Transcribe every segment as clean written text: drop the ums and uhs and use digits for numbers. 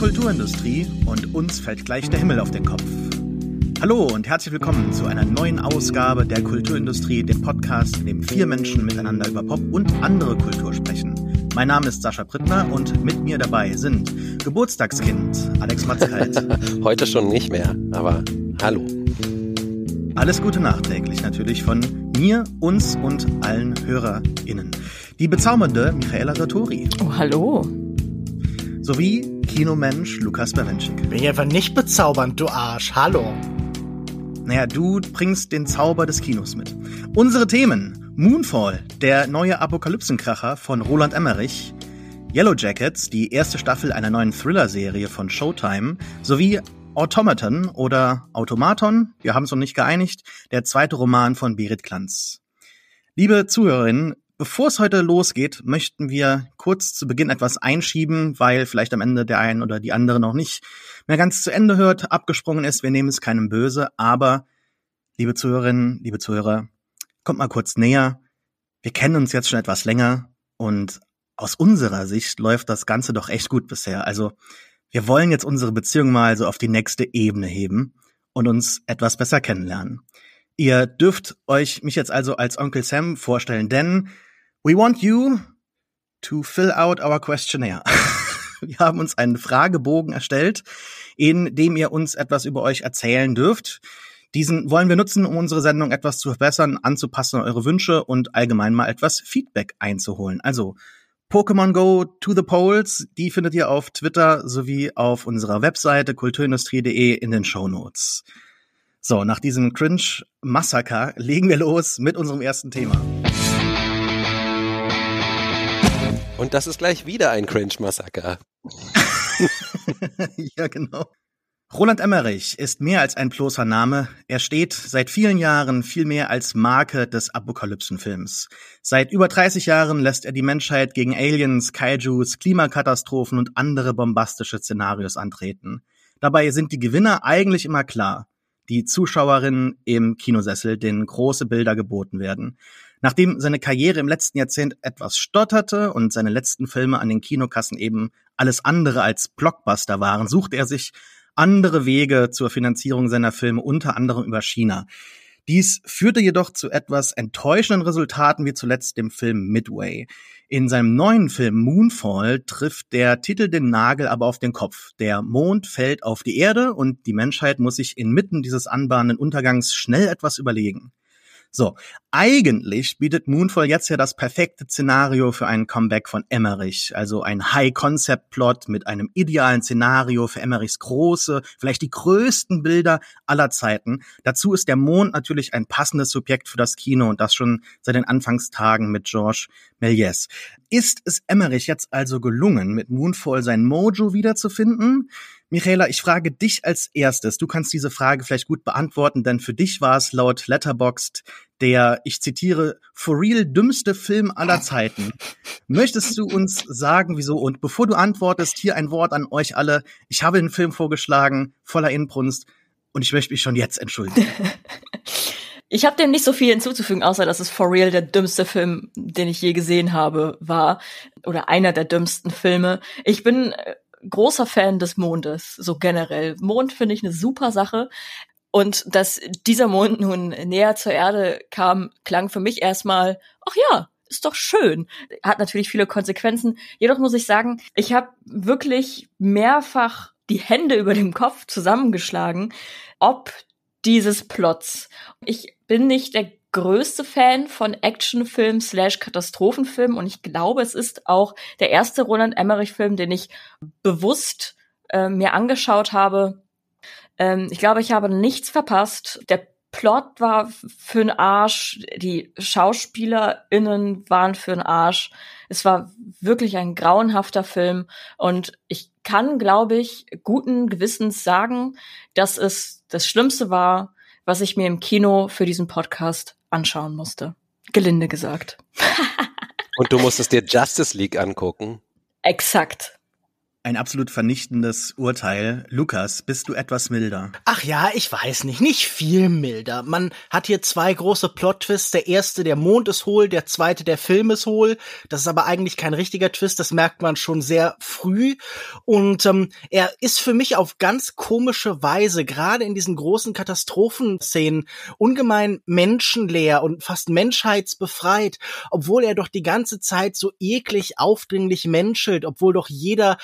Kulturindustrie und uns fällt gleich der Himmel auf den Kopf. Hallo und herzlich willkommen zu einer neuen Ausgabe der Kulturindustrie, dem Podcast, in dem vier Menschen miteinander über Pop und andere Kultur sprechen. Mein Name ist Sascha Prittner und mit mir dabei sind Geburtstagskind Alex Matzkeit. Heute schon nicht mehr, aber hallo. Alles Gute nachträglich natürlich von mir, uns und allen HörerInnen. Die bezaubernde Michaela Sartori. Oh, hallo. Sowie Kinomensch Lukas Berenczik. Bin ich einfach nicht bezaubernd, du Arsch. Hallo. Naja, du bringst den Zauber des Kinos mit. Unsere Themen: Moonfall, der neue Apokalypsenkracher von Roland Emmerich, Yellowjackets, die erste Staffel einer neuen Thriller-Serie von Showtime, sowie Automaton oder Automaton, wir haben es noch nicht geeinigt, der zweite Roman von Berit Glanz. Liebe Zuhörerinnen, bevor es heute losgeht, möchten wir kurz zu Beginn etwas einschieben, weil vielleicht am Ende der ein oder die andere noch nicht mehr ganz zu Ende hört, abgesprungen ist. Wir nehmen es keinem böse, aber liebe Zuhörerinnen, liebe Zuhörer, kommt mal kurz näher. Wir kennen uns jetzt schon etwas länger und aus unserer Sicht läuft das Ganze doch echt gut bisher. Also wir wollen jetzt unsere Beziehung mal so auf die nächste Ebene heben und uns etwas besser kennenlernen. Ihr dürft euch mich jetzt also als Onkel Sam vorstellen, denn we want you to fill out our questionnaire. Wir haben uns einen Fragebogen erstellt, in dem ihr uns etwas über euch erzählen dürft. Diesen wollen wir nutzen, um unsere Sendung etwas zu verbessern, anzupassen an eure Wünsche und allgemein mal etwas Feedback einzuholen. Also Pokémon Go to the Polls, die findet ihr auf Twitter sowie auf unserer Webseite kulturindustrie.de in den Shownotes. So, nach diesem Cringe-Massaker legen wir los mit unserem ersten Thema. Und das ist gleich wieder ein Cringe-Massaker. Ja, genau. Roland Emmerich ist mehr als ein bloßer Name. Er steht seit vielen Jahren viel mehr als Marke des Apokalypsenfilms. Seit über 30 Jahren lässt er die Menschheit gegen Aliens, Kaijus, Klimakatastrophen und andere bombastische Szenarios antreten. Dabei sind die Gewinner eigentlich immer klar. Die Zuschauerinnen im Kinosessel, denen große Bilder geboten werden. Nachdem seine Karriere im letzten Jahrzehnt etwas stotterte und seine letzten Filme an den Kinokassen eben alles andere als Blockbuster waren, suchte er sich andere Wege zur Finanzierung seiner Filme, unter anderem über China. Dies führte jedoch zu etwas enttäuschenden Resultaten, wie zuletzt dem Film Midway. In seinem neuen Film Moonfall trifft der Titel den Nagel aber auf den Kopf. Der Mond fällt auf die Erde und die Menschheit muss sich inmitten dieses anbahnenden Untergangs schnell etwas überlegen. So, eigentlich bietet Moonfall jetzt ja das perfekte Szenario für ein Comeback von Emmerich. Also ein High-Concept-Plot mit einem idealen Szenario für Emmerichs große, vielleicht die größten Bilder aller Zeiten. Dazu ist der Mond natürlich ein passendes Subjekt für das Kino und das schon seit den Anfangstagen mit Georges Méliès. Ist es Emmerich jetzt also gelungen, mit Moonfall sein Mojo wiederzufinden? Michaela, ich frage dich als erstes. Du kannst diese Frage vielleicht gut beantworten, denn für dich war es laut Letterboxd der, ich zitiere, for real dümmste Film aller Zeiten. Möchtest du uns sagen, wieso? Und bevor du antwortest, hier ein Wort an euch alle. Ich habe den Film vorgeschlagen, voller Inbrunst, und ich möchte mich schon jetzt entschuldigen. Ich habe dem nicht so viel hinzuzufügen, außer dass es for real der dümmste Film, den ich je gesehen habe, war. Oder einer der dümmsten Filme. Ich bin großer Fan des Mondes, so generell. Mond finde ich eine super Sache. Und dass dieser Mond nun näher zur Erde kam, klang für mich erstmal, ach ja, ist doch schön. Hat natürlich viele Konsequenzen. Jedoch muss ich sagen, ich habe wirklich mehrfach die Hände über dem Kopf zusammengeschlagen, ob dieses Plots. Ich bin nicht der größte Fan von Actionfilmen / Katastrophenfilmen und ich glaube, es ist auch der erste Roland Emmerich-Film, den ich bewusst mir angeschaut habe. Ich glaube, ich habe nichts verpasst. Der Plot war für den Arsch, die SchauspielerInnen waren für den Arsch. Es war wirklich ein grauenhafter Film und ich kann, glaube ich, guten Gewissens sagen, dass es das Schlimmste war, was ich mir im Kino für diesen Podcast anschauen musste. Gelinde gesagt. Und du musstest dir Justice League angucken? Exakt. ein absolut vernichtendes Urteil. Lukas, bist du etwas milder? Ach ja, ich weiß nicht. Nicht viel milder. Man hat hier zwei große Plot-Twists. Der erste, der Mond ist hohl. Der zweite, der Film ist hohl. Das ist aber eigentlich kein richtiger Twist. Das merkt man schon sehr früh. Und er ist für mich auf ganz komische Weise, gerade in diesen großen Katastrophenszenen, ungemein menschenleer und fast menschheitsbefreit. Obwohl er doch die ganze Zeit so eklig, aufdringlich menschelt. Obwohl doch jeder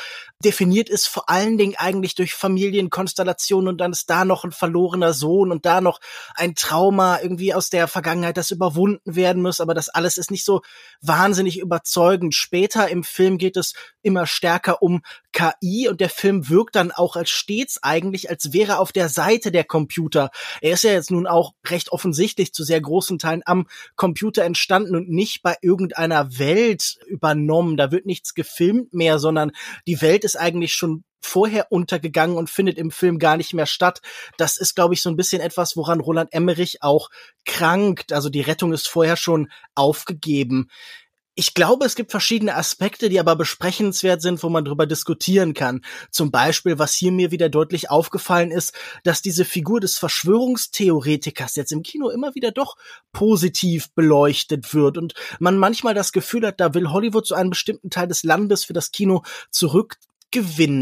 definiert ist vor allen Dingen eigentlich durch Familienkonstellationen und dann ist da noch ein verlorener Sohn und da noch ein Trauma irgendwie aus der Vergangenheit, das überwunden werden muss, aber das alles ist nicht so wahnsinnig überzeugend. Später im Film geht es immer stärker um KI und der Film wirkt dann auch als stets eigentlich, als wäre er auf der Seite der Computer. Er ist ja jetzt nun auch recht offensichtlich zu sehr großen Teilen am Computer entstanden und nicht bei irgendeiner Welt übernommen. Da wird nichts gefilmt mehr, sondern die Welt ist eigentlich schon vorher untergegangen und findet im Film gar nicht mehr statt. Das ist, glaube ich, so ein bisschen etwas, woran Roland Emmerich auch krankt. Also die Rettung ist vorher schon aufgegeben. Ich glaube, es gibt verschiedene Aspekte, die aber besprechenswert sind, wo man drüber diskutieren kann. Zum Beispiel, was hier mir wieder deutlich aufgefallen ist, dass diese Figur des Verschwörungstheoretikers jetzt im Kino immer wieder doch positiv beleuchtet wird und man manchmal das Gefühl hat, da will Hollywood so einen bestimmten Teil des Landes für das Kino zurückgewinnen.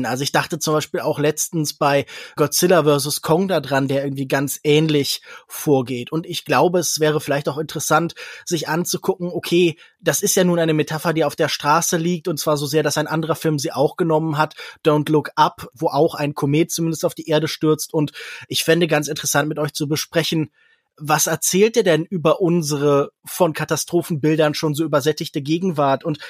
Also ich dachte zum Beispiel auch letztens bei Godzilla vs. Kong da dran, der irgendwie ganz ähnlich vorgeht. Und ich glaube, es wäre vielleicht auch interessant, sich anzugucken, okay, das ist ja nun eine Metapher, die auf der Straße liegt und zwar so sehr, dass ein anderer Film sie auch genommen hat, Don't Look Up, wo auch ein Komet zumindest auf die Erde stürzt. Und ich fände ganz interessant, mit euch zu besprechen, was erzählt er denn über unsere von Katastrophenbildern schon so übersättigte Gegenwart? Und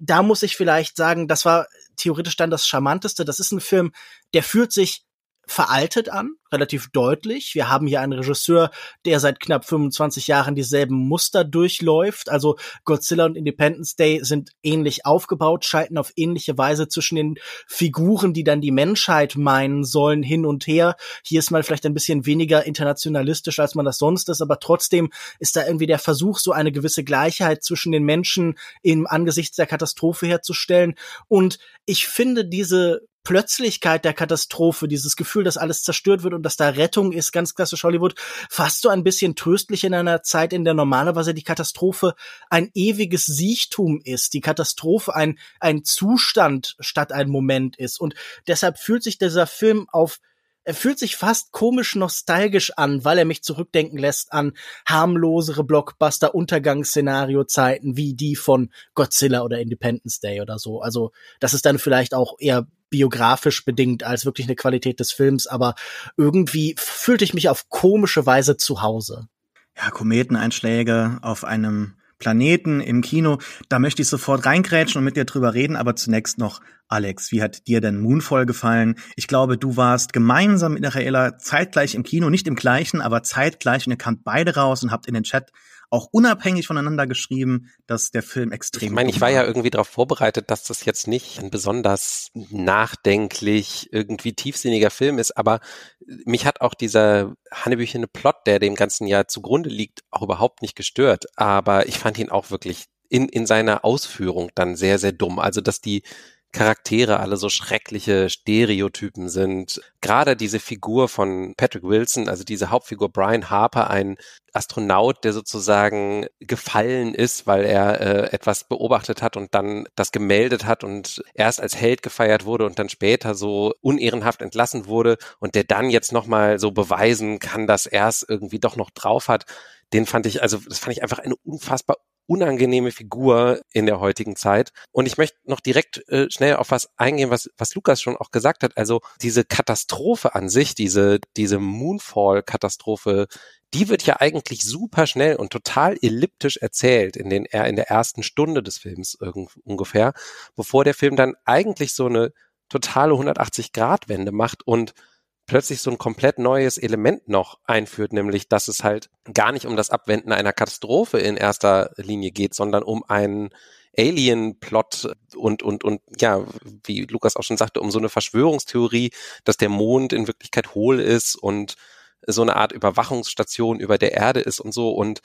da muss ich vielleicht sagen, das war theoretisch dann das Charmanteste. Das ist ein Film, der fühlt sich veraltet an, relativ deutlich. Wir haben hier einen Regisseur, der seit knapp 25 Jahren dieselben Muster durchläuft. Also Godzilla und Independence Day sind ähnlich aufgebaut, schalten auf ähnliche Weise zwischen den Figuren, die dann die Menschheit meinen sollen, hin und her. Hier ist man vielleicht ein bisschen weniger internationalistisch, als man das sonst ist, aber trotzdem ist da irgendwie der Versuch, so eine gewisse Gleichheit zwischen den Menschen im Angesicht der Katastrophe herzustellen. Und ich finde diese Plötzlichkeit der Katastrophe, dieses Gefühl, dass alles zerstört wird und dass da Rettung ist, ganz klassisch Hollywood, fast so ein bisschen tröstlich in einer Zeit, in der normalerweise die Katastrophe ein ewiges Siechtum ist, die Katastrophe ein Zustand statt ein Moment ist. Und deshalb fühlt sich dieser Film er fühlt sich fast komisch nostalgisch an, weil er mich zurückdenken lässt an harmlosere Blockbuster-Untergangsszenario-Zeiten wie die von Godzilla oder Independence Day oder so. Also das ist dann vielleicht auch eher biografisch bedingt als wirklich eine Qualität des Films, aber irgendwie fühlte ich mich auf komische Weise zu Hause. Ja, Kometeneinschläge auf einem Planeten im Kino, da möchte ich sofort reingrätschen und mit dir drüber reden, aber zunächst noch, Alex, wie hat dir denn Moonfall gefallen? Ich glaube, du warst gemeinsam mit Michaela zeitgleich im Kino, nicht im gleichen, aber zeitgleich und ihr kamt beide raus und habt in den Chat auch unabhängig voneinander geschrieben, dass der Film extrem. Ich meine, ich war ja irgendwie darauf vorbereitet, dass das jetzt nicht ein besonders nachdenklich, irgendwie tiefsinniger Film ist, aber mich hat auch dieser hanebüchene Plot, der dem ganzen Jahr zugrunde liegt, auch überhaupt nicht gestört. Aber ich fand ihn auch wirklich in seiner Ausführung dann sehr, sehr dumm. Also, dass die Charaktere alle so schreckliche Stereotypen sind. Gerade diese Figur von Patrick Wilson, also diese Hauptfigur Brian Harper, ein Astronaut, der sozusagen gefallen ist, weil er etwas beobachtet hat und dann das gemeldet hat und erst als Held gefeiert wurde und dann später so unehrenhaft entlassen wurde und der dann jetzt nochmal so beweisen kann, dass er es irgendwie doch noch drauf hat. Das fand ich einfach eine unfassbar unangenehme Figur in der heutigen Zeit. Und ich möchte noch direkt schnell auf was eingehen, was Lukas schon auch gesagt hat. Also diese Katastrophe an sich, diese Moonfall-Katastrophe, die wird ja eigentlich super schnell und total elliptisch erzählt in der ersten Stunde des Films ungefähr, bevor der Film dann eigentlich so eine totale 180-Grad-Wende macht und plötzlich so ein komplett neues Element noch einführt, nämlich, dass es halt gar nicht um das Abwenden einer Katastrophe in erster Linie geht, sondern um einen Alien-Plot und ja, wie Lukas auch schon sagte, um so eine Verschwörungstheorie, dass der Mond in Wirklichkeit hohl ist und so eine Art Überwachungsstation über der Erde ist und so. Und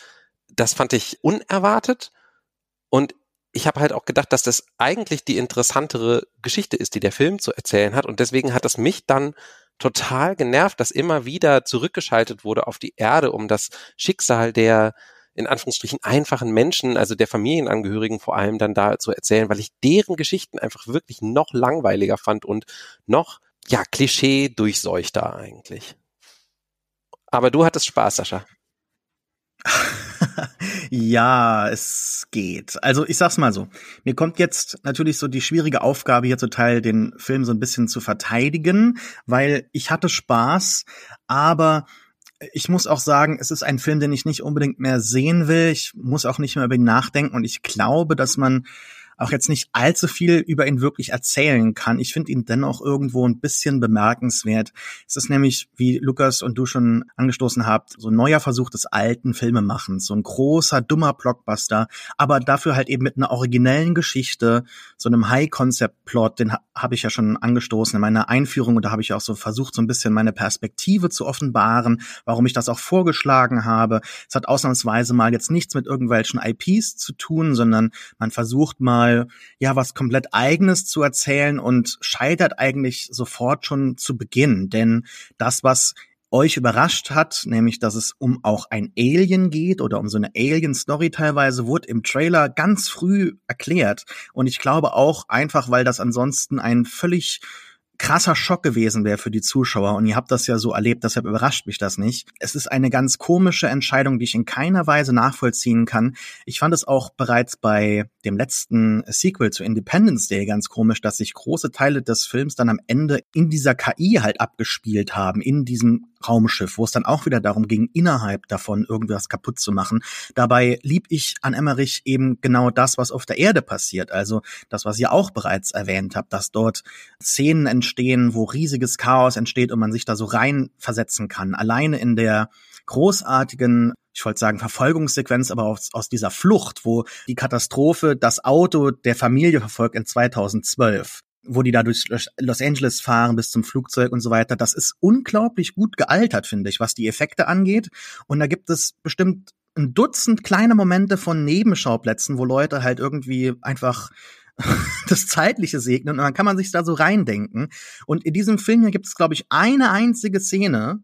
das fand ich unerwartet und ich habe halt auch gedacht, dass das eigentlich die interessantere Geschichte ist, die der Film zu erzählen hat. Und deswegen hat das mich dann total genervt, dass immer wieder zurückgeschaltet wurde auf die Erde, um das Schicksal der, in Anführungsstrichen, einfachen Menschen, also der Familienangehörigen vor allem, dann da zu erzählen, weil ich deren Geschichten einfach wirklich noch langweiliger fand und noch, ja, Klischee durchseuchter eigentlich. Aber du hattest Spaß, Sascha. Ja, es geht. Also ich sag's mal so, mir kommt jetzt natürlich so die schwierige Aufgabe hier zuteil, den Film so ein bisschen zu verteidigen, weil ich hatte Spaß, aber ich muss auch sagen, es ist ein Film, den ich nicht unbedingt mehr sehen will. Ich muss auch nicht mehr über ihn nachdenken und ich glaube, dass man auch jetzt nicht allzu viel über ihn wirklich erzählen kann. Ich finde ihn dennoch irgendwo ein bisschen bemerkenswert. Es ist nämlich, wie Lukas und du schon angestoßen habt, so ein neuer Versuch des alten Filmemachens. So ein großer, dummer Blockbuster, aber dafür halt eben mit einer originellen Geschichte, so einem High-Concept-Plot, den habe ich ja schon angestoßen in meiner Einführung. Und da habe ich auch so versucht, so ein bisschen meine Perspektive zu offenbaren, warum ich das auch vorgeschlagen habe. Es hat ausnahmsweise mal jetzt nichts mit irgendwelchen IPs zu tun, sondern man versucht mal, ja, was komplett Eigenes zu erzählen und scheitert eigentlich sofort schon zu Beginn. Denn das, was euch überrascht hat, nämlich, dass es um auch ein Alien geht oder um so eine Alien-Story teilweise, wurde im Trailer ganz früh erklärt. Und ich glaube auch einfach, weil das ansonsten ein völlig krasser Schock gewesen wäre für die Zuschauer. Und ihr habt das ja so erlebt, deshalb überrascht mich das nicht. Es ist eine ganz komische Entscheidung, die ich in keiner Weise nachvollziehen kann. Ich fand es auch bereits bei dem letzten Sequel zu Independence Day ganz komisch, dass sich große Teile des Films dann am Ende in dieser KI halt abgespielt haben, in diesem Raumschiff, wo es dann auch wieder darum ging, innerhalb davon irgendwas kaputt zu machen. Dabei lieb ich an Emmerich eben genau das, was auf der Erde passiert. Also das, was ihr auch bereits erwähnt habt, dass dort Szenen entstehen, wo riesiges Chaos entsteht und man sich da so reinversetzen kann. Alleine in der großartigen, ich wollte sagen Verfolgungssequenz, aber aus dieser Flucht, wo die Katastrophe das Auto der Familie verfolgt in 2012. Wo die da durch Los Angeles fahren bis zum Flugzeug und so weiter. Das ist unglaublich gut gealtert, finde ich, was die Effekte angeht. Und da gibt es bestimmt ein Dutzend kleine Momente von Nebenschauplätzen, wo Leute halt irgendwie einfach das Zeitliche segnen. Und dann kann man sich da so reindenken. Und in diesem Film hier gibt es, glaube ich, eine einzige Szene,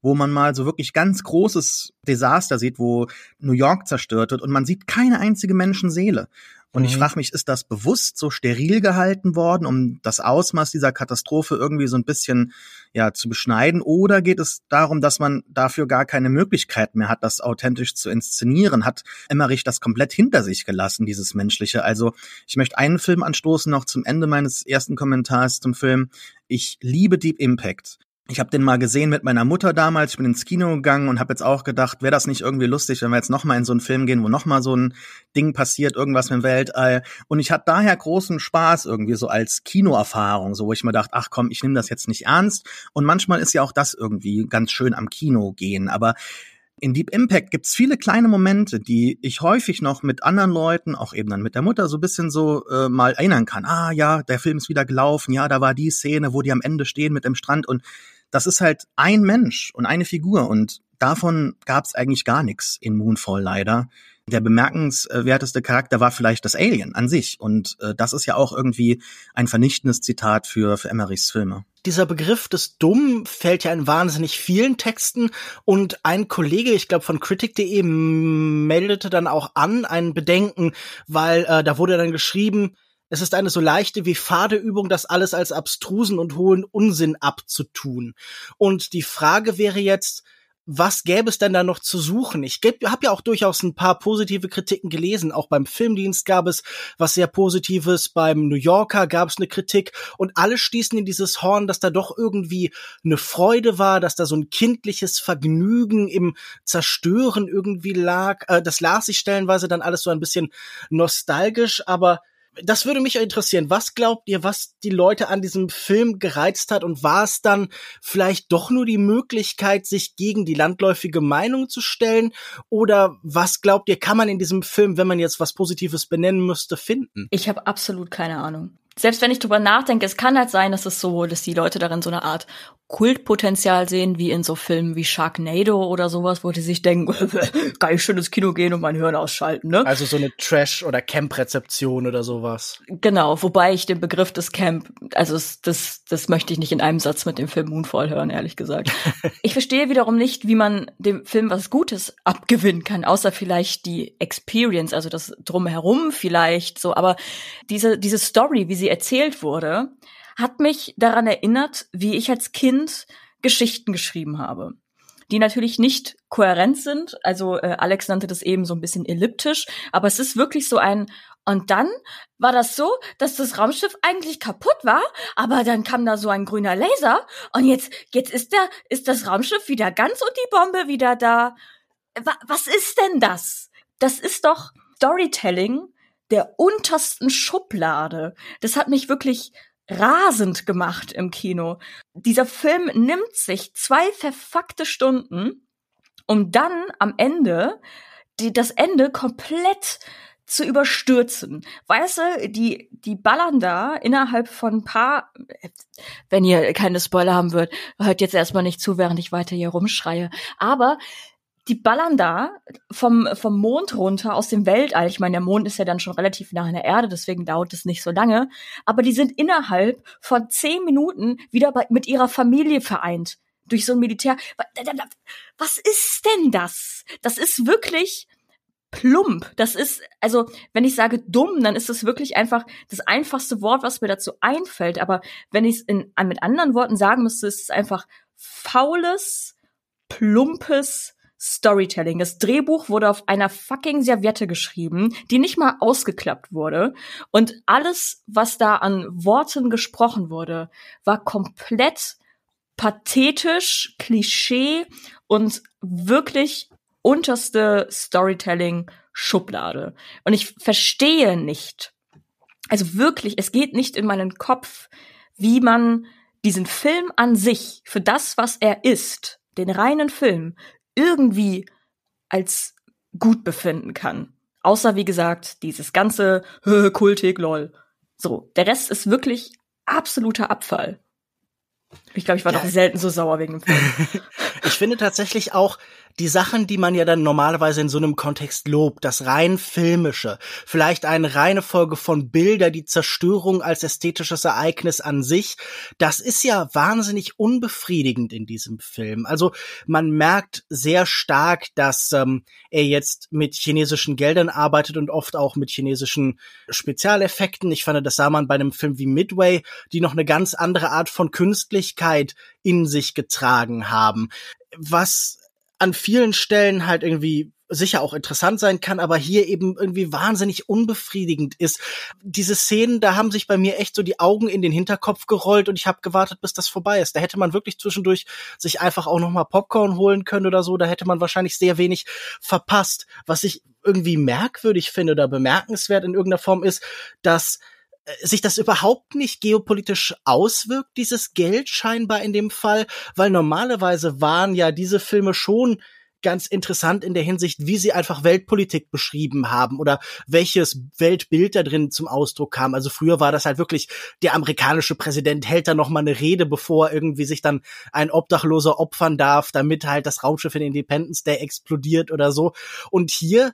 wo man mal so wirklich ganz großes Desaster sieht, wo New York zerstört wird und man sieht keine einzige Menschenseele. Und ich frage mich, ist das bewusst so steril gehalten worden, um das Ausmaß dieser Katastrophe irgendwie so ein bisschen, ja, zu beschneiden? Oder geht es darum, dass man dafür gar keine Möglichkeit mehr hat, das authentisch zu inszenieren? Hat Emmerich das komplett hinter sich gelassen, dieses Menschliche? Also ich möchte einen Film anstoßen, noch zum Ende meines ersten Kommentars zum Film. Ich liebe Deep Impact. Ich habe den mal gesehen mit meiner Mutter damals, ich bin ins Kino gegangen und habe jetzt auch gedacht, wäre das nicht irgendwie lustig, wenn wir jetzt nochmal in so einen Film gehen, wo nochmal so ein Ding passiert, irgendwas mit dem Weltall. Und ich hatte daher großen Spaß irgendwie so als Kinoerfahrung, so wo ich mir dachte, ach komm, ich nehme das jetzt nicht ernst. Und manchmal ist ja auch das irgendwie ganz schön am Kino gehen, aber in Deep Impact gibt's viele kleine Momente, die ich häufig noch mit anderen Leuten, auch eben dann mit der Mutter, so ein bisschen so mal erinnern kann. Ah ja, der Film ist wieder gelaufen, ja, da war die Szene, wo die am Ende stehen mit dem Strand. Und das ist halt ein Mensch und eine Figur. Und davon gab's eigentlich gar nichts in Moonfall leider. Der bemerkenswerteste Charakter war vielleicht das Alien an sich. Und das ist ja auch irgendwie ein vernichtendes Zitat für Emmerichs Filme. Dieser Begriff des Dumm fällt ja in wahnsinnig vielen Texten und ein Kollege, ich glaube von critic.de, meldete dann auch an ein Bedenken, weil da wurde dann geschrieben, es ist eine so leichte wie fade Übung, das alles als abstrusen und hohlen Unsinn abzutun. Und die Frage wäre jetzt, was gäbe es denn da noch zu suchen? Ich habe ja auch durchaus ein paar positive Kritiken gelesen. Auch beim Filmdienst gab es was sehr Positives, beim New Yorker gab es eine Kritik und alle stießen in dieses Horn, dass da doch irgendwie eine Freude war, dass da so ein kindliches Vergnügen im Zerstören irgendwie lag. Das las ich stellenweise dann alles so ein bisschen nostalgisch, aber das würde mich interessieren. Was glaubt ihr, was die Leute an diesem Film gereizt hat? Und war es dann vielleicht doch nur die Möglichkeit, sich gegen die landläufige Meinung zu stellen? Oder was glaubt ihr, kann man in diesem Film, wenn man jetzt was Positives benennen müsste, finden? Ich habe absolut keine Ahnung. selbst wenn ich drüber nachdenke, es kann halt sein, dass es so, dass die Leute darin so eine Art Kultpotenzial sehen, wie in so Filmen wie Sharknado oder sowas, wo die sich denken, geil, schön ins Kino gehen und mein Hirn ausschalten, ne? Also so eine Trash- oder Camp-Rezeption oder sowas. Genau, wobei ich den Begriff des Camp, also das möchte ich nicht in einem Satz mit dem Film Moonfall hören, ehrlich gesagt. Ich verstehe wiederum nicht, wie man dem Film was Gutes abgewinnen kann, außer vielleicht die Experience, also das Drumherum vielleicht so, aber diese Story, wie sie erzählt wurde, hat mich daran erinnert, wie ich als Kind Geschichten geschrieben habe, die natürlich nicht kohärent sind. Also Alex nannte das eben so ein bisschen elliptisch, aber es ist wirklich so ein und dann war das so, dass das Raumschiff eigentlich kaputt war, aber dann kam da so ein grüner Laser und jetzt ist das Raumschiff wieder ganz und die Bombe wieder da. Was ist denn das? Das ist doch Storytelling der untersten Schublade. Das hat mich wirklich rasend gemacht im Kino. Dieser Film nimmt sich 2 verfuckte Stunden, um dann am Ende das Ende komplett zu überstürzen. Weißt du, die ballern da innerhalb von ein paar, wenn ihr keine Spoiler haben wollt, hört jetzt erstmal nicht zu, während ich weiter hier rumschreie. Aber die ballern da vom Mond runter aus dem Weltall. Ich meine, der Mond ist ja dann schon relativ nah an der Erde, deswegen dauert es nicht so lange. Aber die sind innerhalb von 10 Minuten wieder mit ihrer Familie vereint. Durch so ein Militär. Was ist denn das? Das ist wirklich plump. Das ist, also, wenn ich sage dumm, dann ist das wirklich einfach das einfachste Wort, was mir dazu einfällt. Aber wenn ich es mit anderen Worten sagen müsste, ist es einfach faules, plumpes Storytelling. Das Drehbuch wurde auf einer fucking Serviette geschrieben, die nicht mal ausgeklappt wurde. Und alles, was da an Worten gesprochen wurde, war komplett pathetisch, Klischee und wirklich unterste Storytelling-Schublade. Und ich verstehe nicht, also wirklich, es geht nicht in meinen Kopf, wie man diesen Film an sich, für das, was er ist, den reinen Film, irgendwie als gut befinden kann. Außer, wie gesagt, dieses ganze kultig, lol. So, der Rest ist wirklich absoluter Abfall. Ich glaube, ich war doch selten so sauer wegen dem Film. Ich finde tatsächlich auch die Sachen, die man ja dann normalerweise in so einem Kontext lobt, das rein Filmische, vielleicht eine reine Folge von Bilder, die Zerstörung als ästhetisches Ereignis an sich, das ist ja wahnsinnig unbefriedigend in diesem Film. Also man merkt sehr stark, dass er jetzt mit chinesischen Geldern arbeitet und oft auch mit chinesischen Spezialeffekten. Ich fand, das sah man bei einem Film wie Midway, die noch eine ganz andere Art von Künstlichkeit in sich getragen haben. Was an vielen Stellen halt irgendwie sicher auch interessant sein kann, aber hier eben irgendwie wahnsinnig unbefriedigend ist. Diese Szenen, da haben sich bei mir echt so die Augen in den Hinterkopf gerollt und ich habe gewartet, bis das vorbei ist. Da hätte man wirklich zwischendurch sich einfach auch nochmal Popcorn holen können oder so, da hätte man wahrscheinlich sehr wenig verpasst. Was ich irgendwie merkwürdig finde oder bemerkenswert in irgendeiner Form ist, dass sich das überhaupt nicht geopolitisch auswirkt, dieses Geld scheinbar in dem Fall, weil normalerweise waren ja diese Filme schon ganz interessant in der Hinsicht, wie sie einfach Weltpolitik beschrieben haben oder welches Weltbild da drin zum Ausdruck kam. Also früher war das halt wirklich, der amerikanische Präsident hält da nochmal eine Rede, bevor irgendwie sich dann ein Obdachloser opfern darf, damit halt das Raumschiff in Independence Day explodiert oder so. Und hier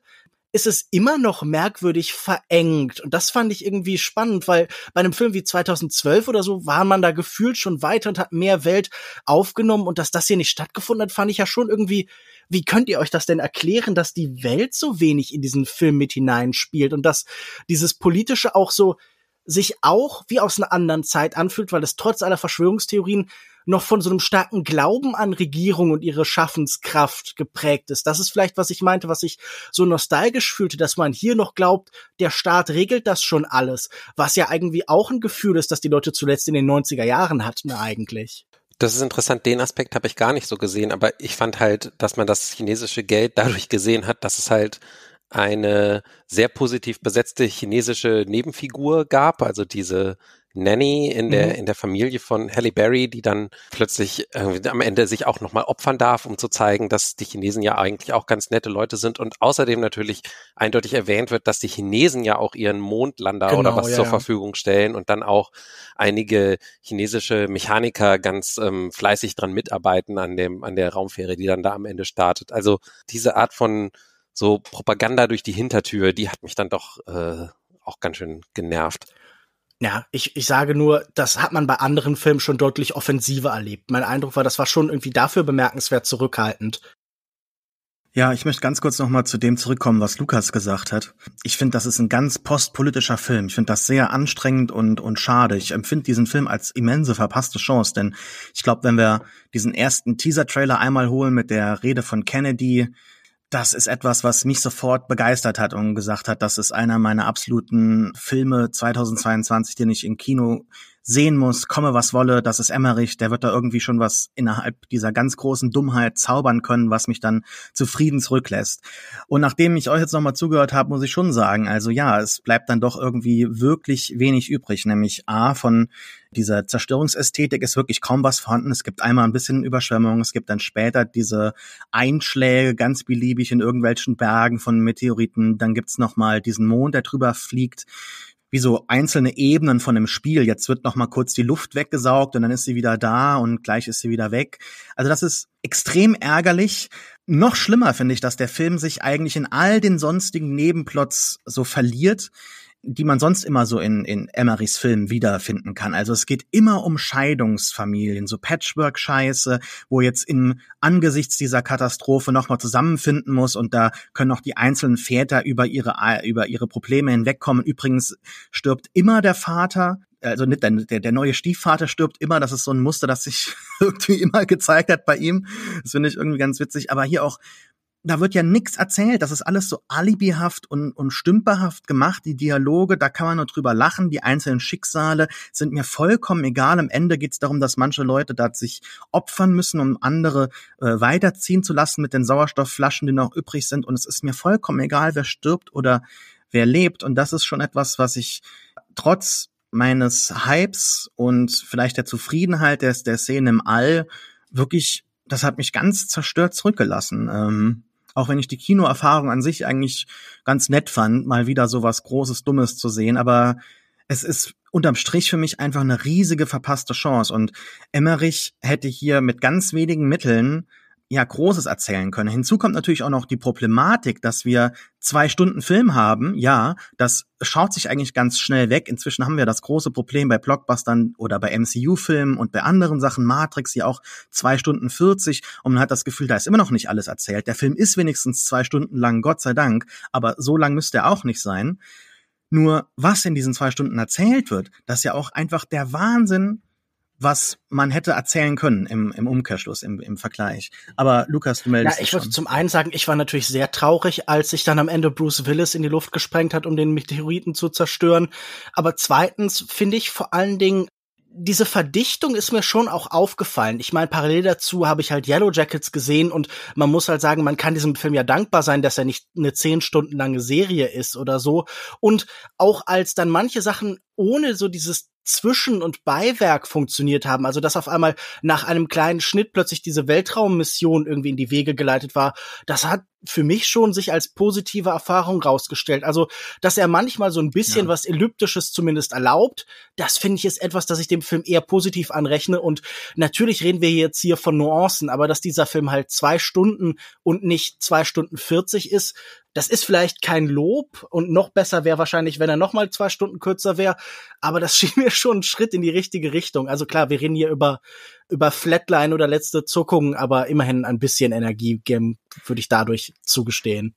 ist es immer noch merkwürdig verengt. Und das fand ich irgendwie spannend, weil bei einem Film wie 2012 oder so war man da gefühlt schon weiter und hat mehr Welt aufgenommen. Und dass das hier nicht stattgefunden hat, fand ich ja schon irgendwie, wie könnt ihr euch das denn erklären, dass die Welt so wenig in diesen Film mit hineinspielt und dass dieses Politische auch so sich auch wie aus einer anderen Zeit anfühlt, weil es trotz aller Verschwörungstheorien noch von so einem starken Glauben an Regierung und ihre Schaffenskraft geprägt ist. Das ist vielleicht, was ich meinte, was ich so nostalgisch fühlte, dass man hier noch glaubt, der Staat regelt das schon alles, was ja irgendwie auch ein Gefühl ist, das die Leute zuletzt in den 90er Jahren hatten eigentlich. Das ist interessant, den Aspekt habe ich gar nicht so gesehen, aber ich fand halt, dass man das chinesische Geld dadurch gesehen hat, dass es halt eine sehr positiv besetzte chinesische Nebenfigur gab, also diese Nanny in der Familie von Halle Berry, die dann plötzlich am Ende sich auch nochmal opfern darf, um zu zeigen, dass die Chinesen ja eigentlich auch ganz nette Leute sind, und außerdem natürlich eindeutig erwähnt wird, dass die Chinesen ja auch ihren Mondlander oder was zur Verfügung stellen und dann auch einige chinesische Mechaniker ganz fleißig dran mitarbeiten an der Raumfähre, die dann da am Ende startet. Also diese Art von so Propaganda durch die Hintertür, die hat mich dann doch auch ganz schön genervt. Ja, ich sage nur, das hat man bei anderen Filmen schon deutlich offensiver erlebt. Mein Eindruck war, das war schon irgendwie dafür bemerkenswert zurückhaltend. Ja, ich möchte ganz kurz nochmal zu dem zurückkommen, was Lukas gesagt hat. Ich finde, das ist ein ganz postpolitischer Film. Ich finde das sehr anstrengend und schade. Ich empfinde diesen Film als immense verpasste Chance, denn ich glaube, wenn wir diesen ersten Teaser-Trailer einmal holen mit der Rede von Kennedy, das ist etwas, was mich sofort begeistert hat und gesagt hat, das ist einer meiner absoluten Filme 2022, den ich im Kino sehen muss, komme was wolle, das ist Emmerich, der wird da irgendwie schon was innerhalb dieser ganz großen Dummheit zaubern können, was mich dann zufrieden zurücklässt. Und nachdem ich euch jetzt nochmal zugehört habe, muss ich schon sagen, also ja, es bleibt dann doch irgendwie wirklich wenig übrig, nämlich A, von dieser Zerstörungsästhetik ist wirklich kaum was vorhanden. Es gibt einmal ein bisschen Überschwemmung, es gibt dann später diese Einschläge ganz beliebig in irgendwelchen Bergen von Meteoriten. Dann gibt's nochmal diesen Mond, der drüber fliegt, wie so einzelne Ebenen von dem Spiel. Jetzt wird nochmal kurz die Luft weggesaugt und dann ist sie wieder da und gleich ist sie wieder weg. Also das ist extrem ärgerlich. Noch schlimmer finde ich, dass der Film sich eigentlich in all den sonstigen Nebenplots so verliert, die man sonst immer so in Emmerichs Filmen wiederfinden kann. Also es geht immer um Scheidungsfamilien, so Patchwork-Scheiße, wo jetzt angesichts dieser Katastrophe nochmal zusammenfinden muss, und da können auch die einzelnen Väter über ihre Probleme hinwegkommen. Übrigens stirbt immer der Vater, also nicht der neue Stiefvater stirbt immer, das ist so ein Muster, das sich irgendwie immer gezeigt hat bei ihm. Das finde ich irgendwie ganz witzig, aber hier auch, da wird ja nichts erzählt, das ist alles so alibihaft und stümperhaft gemacht, die Dialoge, da kann man nur drüber lachen, die einzelnen Schicksale sind mir vollkommen egal, am Ende geht's darum, dass manche Leute da sich opfern müssen, um andere weiterziehen zu lassen mit den Sauerstoffflaschen, die noch übrig sind, und es ist mir vollkommen egal, wer stirbt oder wer lebt, und das ist schon etwas, was ich trotz meines Hypes und vielleicht der Zufriedenheit der Szene im All wirklich, das hat mich ganz zerstört zurückgelassen. Auch wenn ich die Kinoerfahrung an sich eigentlich ganz nett fand, mal wieder so was Großes, Dummes zu sehen. Aber es ist unterm Strich für mich einfach eine riesige verpasste Chance. Und Emmerich hätte hier mit ganz wenigen Mitteln ja Großes erzählen können. Hinzu kommt natürlich auch noch die Problematik, dass wir 2 Stunden Film haben. Ja, das schaut sich eigentlich ganz schnell weg. Inzwischen haben wir das große Problem bei Blockbustern oder bei MCU-Filmen und bei anderen Sachen. Matrix hier auch 2 Stunden 40. Und man hat das Gefühl, da ist immer noch nicht alles erzählt. Der Film ist wenigstens 2 Stunden lang, Gott sei Dank. Aber so lang müsste er auch nicht sein. Nur was in diesen 2 Stunden erzählt wird, das ist ja auch einfach der Wahnsinn, was man hätte erzählen können im Umkehrschluss, im Vergleich. Aber Lukas, du meldest dich schon. Ich würde zum einen sagen, ich war natürlich sehr traurig, als sich dann am Ende Bruce Willis in die Luft gesprengt hat, um den Meteoriten zu zerstören. Aber zweitens finde ich vor allen Dingen, diese Verdichtung ist mir schon auch aufgefallen. Ich meine, parallel dazu habe ich halt Yellowjackets gesehen, und man muss halt sagen, man kann diesem Film ja dankbar sein, dass er nicht eine 10 Stunden lange Serie ist oder so. Und auch als dann manche Sachen ohne so dieses Zwischen- und Beiwerk funktioniert haben, also dass auf einmal nach einem kleinen Schnitt plötzlich diese Weltraummission irgendwie in die Wege geleitet war, das hat für mich schon sich als positive Erfahrung rausgestellt. Also, dass er manchmal so ein bisschen was Elliptisches zumindest erlaubt, das finde ich ist etwas, das ich dem Film eher positiv anrechne, und natürlich reden wir jetzt hier von Nuancen, aber dass dieser Film halt 2 Stunden und nicht 2 Stunden 40 ist, das ist vielleicht kein Lob, und noch besser wäre wahrscheinlich, wenn er noch mal 2 Stunden kürzer wäre, aber das schien mir schon ein Schritt in die richtige Richtung. Also klar, wir reden hier über Flatline oder letzte Zuckungen, aber immerhin ein bisschen Energie würde ich dadurch zugestehen.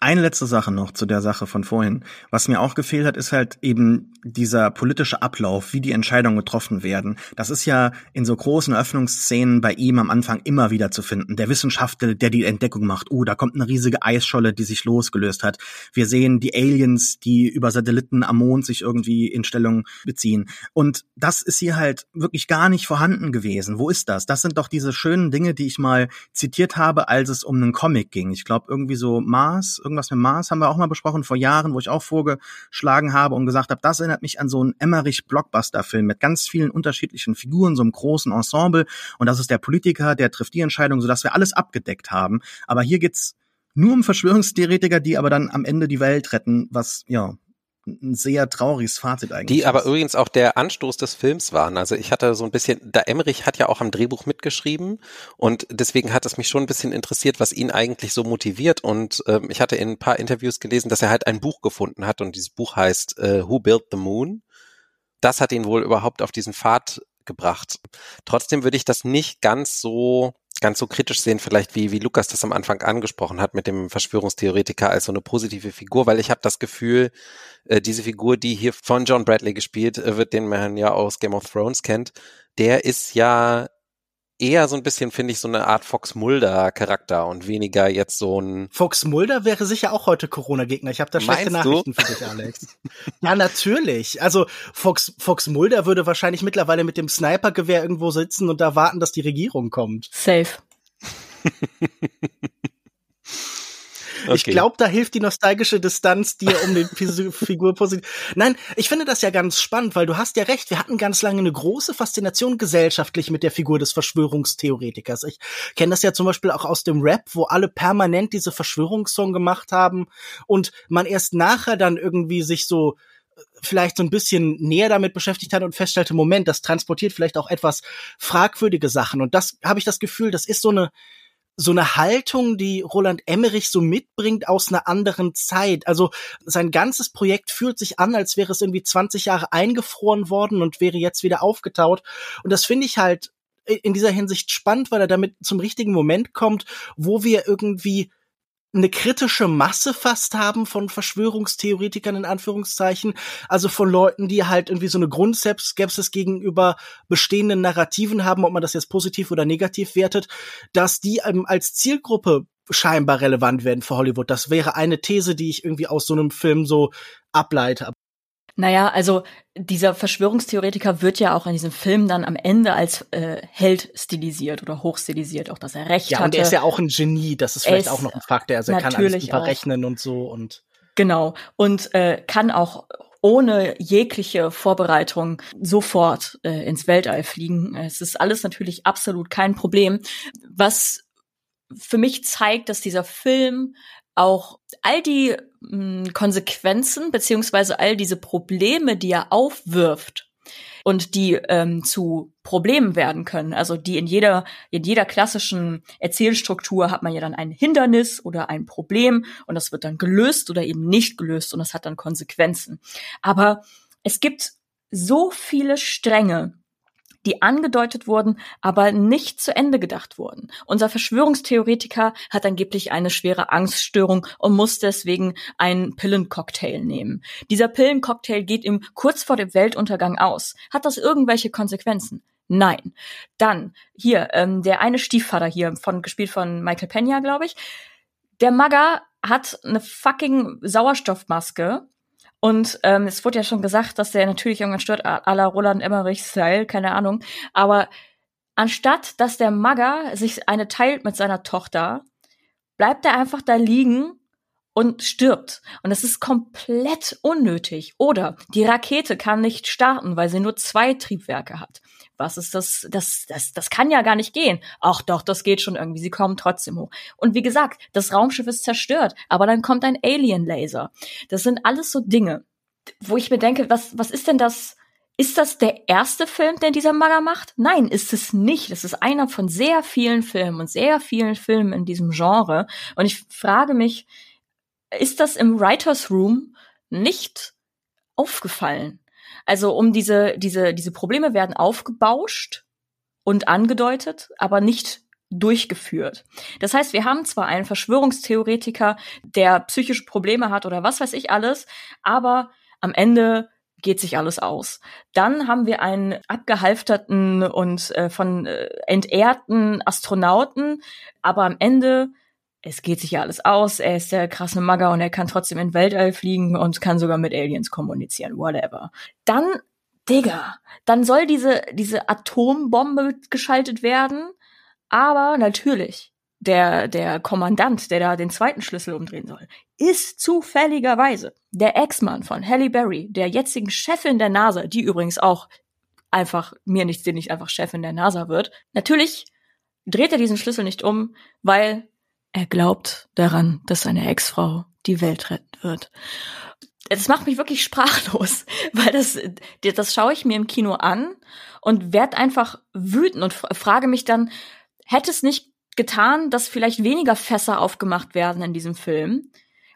Eine letzte Sache noch zu der Sache von vorhin. Was mir auch gefehlt hat, ist halt eben dieser politische Ablauf, wie die Entscheidungen getroffen werden. Das ist ja in so großen Eröffnungsszenen bei ihm am Anfang immer wieder zu finden. Der Wissenschaftler, der die Entdeckung macht. Da kommt eine riesige Eisscholle, die sich losgelöst hat. Wir sehen die Aliens, die über Satelliten am Mond sich irgendwie in Stellung beziehen. Und das ist hier halt wirklich gar nicht vorhanden gewesen. Wo ist das? Das sind doch diese schönen Dinge, die ich mal zitiert habe, als es um einen Comic ging. Ich glaube, irgendwie so Mars, irgendwas mit Mars haben wir auch mal besprochen vor Jahren, wo ich auch vorgeschlagen habe und gesagt habe, das erinnert mich an so einen Emmerich-Blockbuster-Film mit ganz vielen unterschiedlichen Figuren, so einem großen Ensemble. Und das ist der Politiker, der trifft die Entscheidung, sodass wir alles abgedeckt haben. Aber hier geht's nur um Verschwörungstheoretiker, die aber dann am Ende die Welt retten, was, ja, ein sehr trauriges Fazit eigentlich. Die aber übrigens auch der Anstoß des Films waren. Also ich hatte so ein bisschen, da Emmerich hat ja auch am Drehbuch mitgeschrieben und deswegen hat es mich schon ein bisschen interessiert, was ihn eigentlich so motiviert. Und ich hatte in ein paar Interviews gelesen, dass er halt ein Buch gefunden hat und dieses Buch heißt Who Built the Moon? Das hat ihn wohl überhaupt auf diesen Pfad gebracht. Trotzdem würde ich das nicht ganz so kritisch sehen, vielleicht wie Lukas das am Anfang angesprochen hat mit dem Verschwörungstheoretiker als so eine positive Figur, weil ich habe das Gefühl, diese Figur, die hier von John Bradley gespielt wird, den man ja aus Game of Thrones kennt, der ist ja eher so ein bisschen, finde ich, so eine Art Fox Mulder Charakter und weniger jetzt so ein... Fox Mulder wäre sicher auch heute Corona-Gegner. Ich habe da schlechte Nachrichten für dich, Alex. Ja, natürlich. Also Fox Mulder würde wahrscheinlich mittlerweile mit dem Snipergewehr irgendwo sitzen und da warten, dass die Regierung kommt. Safe. Okay. Ich glaube, da hilft die nostalgische Distanz dir, um die Figur positiv... Nein, ich finde das ja ganz spannend, weil du hast ja recht, wir hatten ganz lange eine große Faszination gesellschaftlich mit der Figur des Verschwörungstheoretikers. Ich kenne das ja zum Beispiel auch aus dem Rap, wo alle permanent diese Verschwörungssong gemacht haben und man erst nachher dann irgendwie sich so vielleicht so ein bisschen näher damit beschäftigt hat und feststellte, Moment, das transportiert vielleicht auch etwas fragwürdige Sachen. Und das habe ich das Gefühl, das ist so eine Haltung, die Roland Emmerich so mitbringt aus einer anderen Zeit. Also sein ganzes Projekt fühlt sich an, als wäre es irgendwie 20 Jahre eingefroren worden und wäre jetzt wieder aufgetaut. Und das finde ich halt in dieser Hinsicht spannend, weil er damit zum richtigen Moment kommt, wo wir irgendwie eine kritische Masse fast haben von Verschwörungstheoretikern in Anführungszeichen, also von Leuten, die halt irgendwie so eine Grundskepsis gegenüber bestehenden Narrativen haben, ob man das jetzt positiv oder negativ wertet, dass die als Zielgruppe scheinbar relevant werden für Hollywood. Das wäre eine These, die ich irgendwie aus so einem Film so ableite. Naja, also dieser Verschwörungstheoretiker wird ja auch in diesem Film dann am Ende als Held stilisiert oder hochstilisiert, auch dass er recht hatte. Ja, und er ist ja auch ein Genie, das ist vielleicht auch noch ein Faktor. Also er kann alles überrechnen und so. Und genau, und kann auch ohne jegliche Vorbereitung sofort ins Weltall fliegen. Es ist alles natürlich absolut kein Problem. Was für mich zeigt, dass dieser Film auch all die Konsequenzen beziehungsweise all diese Probleme, die er aufwirft und die zu Problemen werden können, also die in jeder klassischen Erzählstruktur hat man ja dann ein Hindernis oder ein Problem und das wird dann gelöst oder eben nicht gelöst und das hat dann Konsequenzen. Aber es gibt so viele Stränge, die angedeutet wurden, aber nicht zu Ende gedacht wurden. Unser Verschwörungstheoretiker hat angeblich eine schwere Angststörung und muss deswegen einen Pillencocktail nehmen. Dieser Pillencocktail geht ihm kurz vor dem Weltuntergang aus. Hat das irgendwelche Konsequenzen? Nein. Dann hier, der eine Stiefvater hier, gespielt von Michael Peña, glaube ich. Der Magger hat eine fucking Sauerstoffmaske. Und es wurde ja schon gesagt, dass der natürlich irgendwann stört, à la Roland Emmerich-Style, keine Ahnung. Aber anstatt, dass der Magger sich eine teilt mit seiner Tochter, bleibt er einfach da liegen und stirbt. Und das ist komplett unnötig. Oder die Rakete kann nicht starten, weil sie nur 2 Triebwerke hat. Was ist das? Das kann ja gar nicht gehen. Ach doch, das geht schon irgendwie. Sie kommen trotzdem hoch. Und wie gesagt, das Raumschiff ist zerstört, aber dann kommt ein Alien-Laser. Das sind alles so Dinge, wo ich mir denke, was ist denn das? Ist das der erste Film, den dieser Magger macht? Nein, ist es nicht. Das ist einer von sehr vielen Filmen in diesem Genre. Und ich frage mich, ist das im Writers' Room nicht aufgefallen? Also diese Probleme werden aufgebauscht und angedeutet, aber nicht durchgeführt. Das heißt, wir haben zwar einen Verschwörungstheoretiker, der psychische Probleme hat oder was weiß ich alles, aber am Ende geht sich alles aus. Dann haben wir einen abgehalfterten und entehrten Astronauten, aber am Ende es geht sich ja alles aus, er ist der krasse Magger und er kann trotzdem in Weltall fliegen und kann sogar mit Aliens kommunizieren, whatever. Dann, Digga, dann soll diese Atombombe geschaltet werden, aber natürlich der Kommandant, der da den zweiten Schlüssel umdrehen soll, ist zufälligerweise der Ex-Mann von Halle Berry, der jetzigen Chefin der NASA, die übrigens auch einfach, mir nicht sinnig, einfach Chefin der NASA wird. Natürlich dreht er diesen Schlüssel nicht um, weil er glaubt daran, dass seine Ex-Frau die Welt retten wird. Das macht mich wirklich sprachlos, weil das schaue ich mir im Kino an und werde einfach wütend und frage mich dann, hätte es nicht getan, dass vielleicht weniger Fässer aufgemacht werden in diesem Film?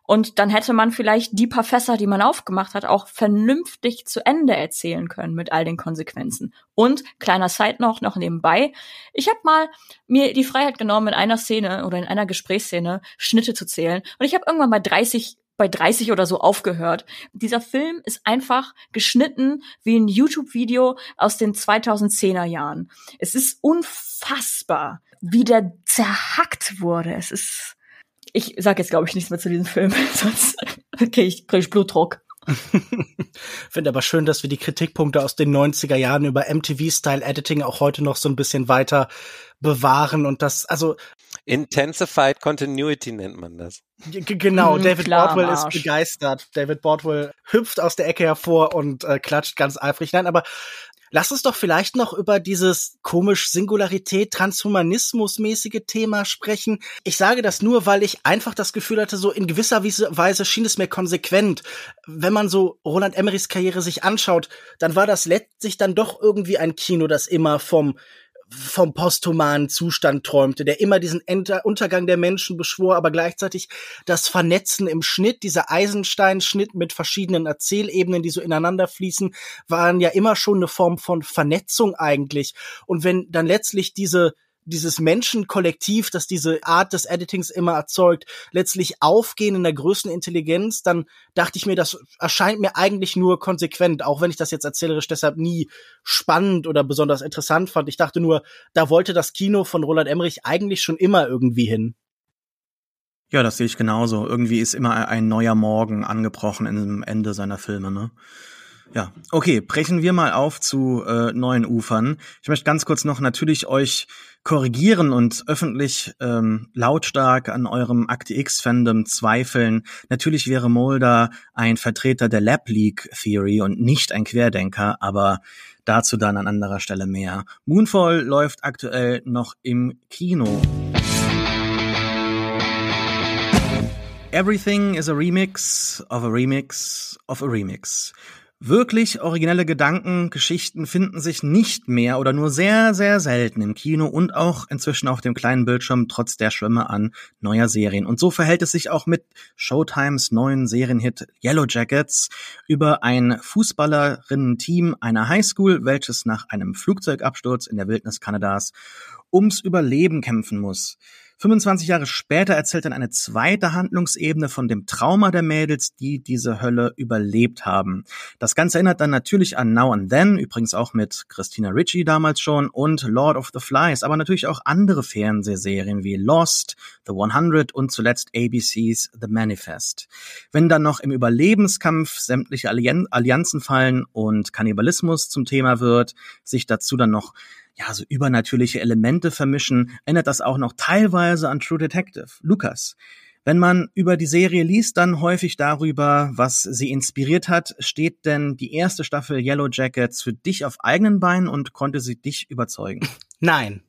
Und dann hätte man vielleicht die paar Fässer, die man aufgemacht hat, auch vernünftig zu Ende erzählen können mit all den Konsequenzen. Und, kleiner Side noch nebenbei, ich habe mal mir die Freiheit genommen, in einer Szene oder in einer Gesprächsszene Schnitte zu zählen. Und ich habe irgendwann mal 30 oder so aufgehört. Dieser Film ist einfach geschnitten wie ein YouTube-Video aus den 2010er Jahren. Es ist unfassbar, wie der zerhackt wurde. Es ist... Ich sag jetzt, glaube ich, nichts mehr zu diesem Film, sonst krieg ich Blutdruck. Finde aber schön, dass wir die Kritikpunkte aus den 90er Jahren über MTV-Style-Editing auch heute noch so ein bisschen weiter bewahren und das, also... Intensified Continuity nennt man das. Genau, David Bordwell ist begeistert. David Bordwell hüpft aus der Ecke hervor und klatscht ganz eifrig. Nein, aber lass uns doch vielleicht noch über dieses komisch Singularität, Transhumanismus-mäßige Thema sprechen. Ich sage das nur, weil ich einfach das Gefühl hatte, so in gewisser Weise schien es mir konsequent. Wenn man so Roland Emmerichs Karriere sich anschaut, dann war das letztlich dann doch irgendwie ein Kino, das immer vom posthumanen Zustand träumte, der immer diesen Untergang der Menschen beschwor, aber gleichzeitig das Vernetzen im Schnitt, dieser Eisenstein-Schnitt mit verschiedenen Erzählebenen, die so ineinander fließen, waren ja immer schon eine Form von Vernetzung eigentlich. Und wenn dann letztlich dieses Menschenkollektiv, das diese Art des Editings immer erzeugt, letztlich aufgehen in der größten Intelligenz, dann dachte ich mir, das erscheint mir eigentlich nur konsequent, auch wenn ich das jetzt erzählerisch deshalb nie spannend oder besonders interessant fand. Ich dachte nur, da wollte das Kino von Roland Emmerich eigentlich schon immer irgendwie hin. Ja, das sehe ich genauso. Irgendwie ist immer ein neuer Morgen angebrochen im Ende seiner Filme, ne? Ja, okay, brechen wir mal auf zu neuen Ufern. Ich möchte ganz kurz noch natürlich euch korrigieren und öffentlich lautstark an eurem Akte X-Fandom zweifeln. Natürlich wäre Mulder ein Vertreter der Lab-Leak-Theory und nicht ein Querdenker, aber dazu dann an anderer Stelle mehr. Moonfall läuft aktuell noch im Kino. Everything is a remix of a remix of a remix. Wirklich originelle Gedanken, Geschichten finden sich nicht mehr oder nur sehr, sehr selten im Kino und auch inzwischen auf dem kleinen Bildschirm trotz der Schwemme an neuer Serien. Und so verhält es sich auch mit Showtimes neuen Serienhit Yellowjackets über ein Fußballerinnen-Team einer Highschool, welches nach einem Flugzeugabsturz in der Wildnis Kanadas ums Überleben kämpfen muss. 25 Jahre später erzählt dann eine zweite Handlungsebene von dem Trauma der Mädels, die diese Hölle überlebt haben. Das Ganze erinnert dann natürlich an Now and Then, übrigens auch mit Christina Ricci damals schon, und Lord of the Flies, aber natürlich auch andere Fernsehserien wie Lost, The 100 und zuletzt ABC's The Manifest. Wenn dann noch im Überlebenskampf sämtliche Allianzen fallen und Kannibalismus zum Thema wird, sich dazu dann noch ja, so übernatürliche Elemente vermischen, erinnert das auch noch teilweise an True Detective. Lukas, wenn man über die Serie liest, dann häufig darüber, was sie inspiriert hat. Steht denn die erste Staffel Yellowjackets für dich auf eigenen Beinen und konnte sie dich überzeugen? Nein.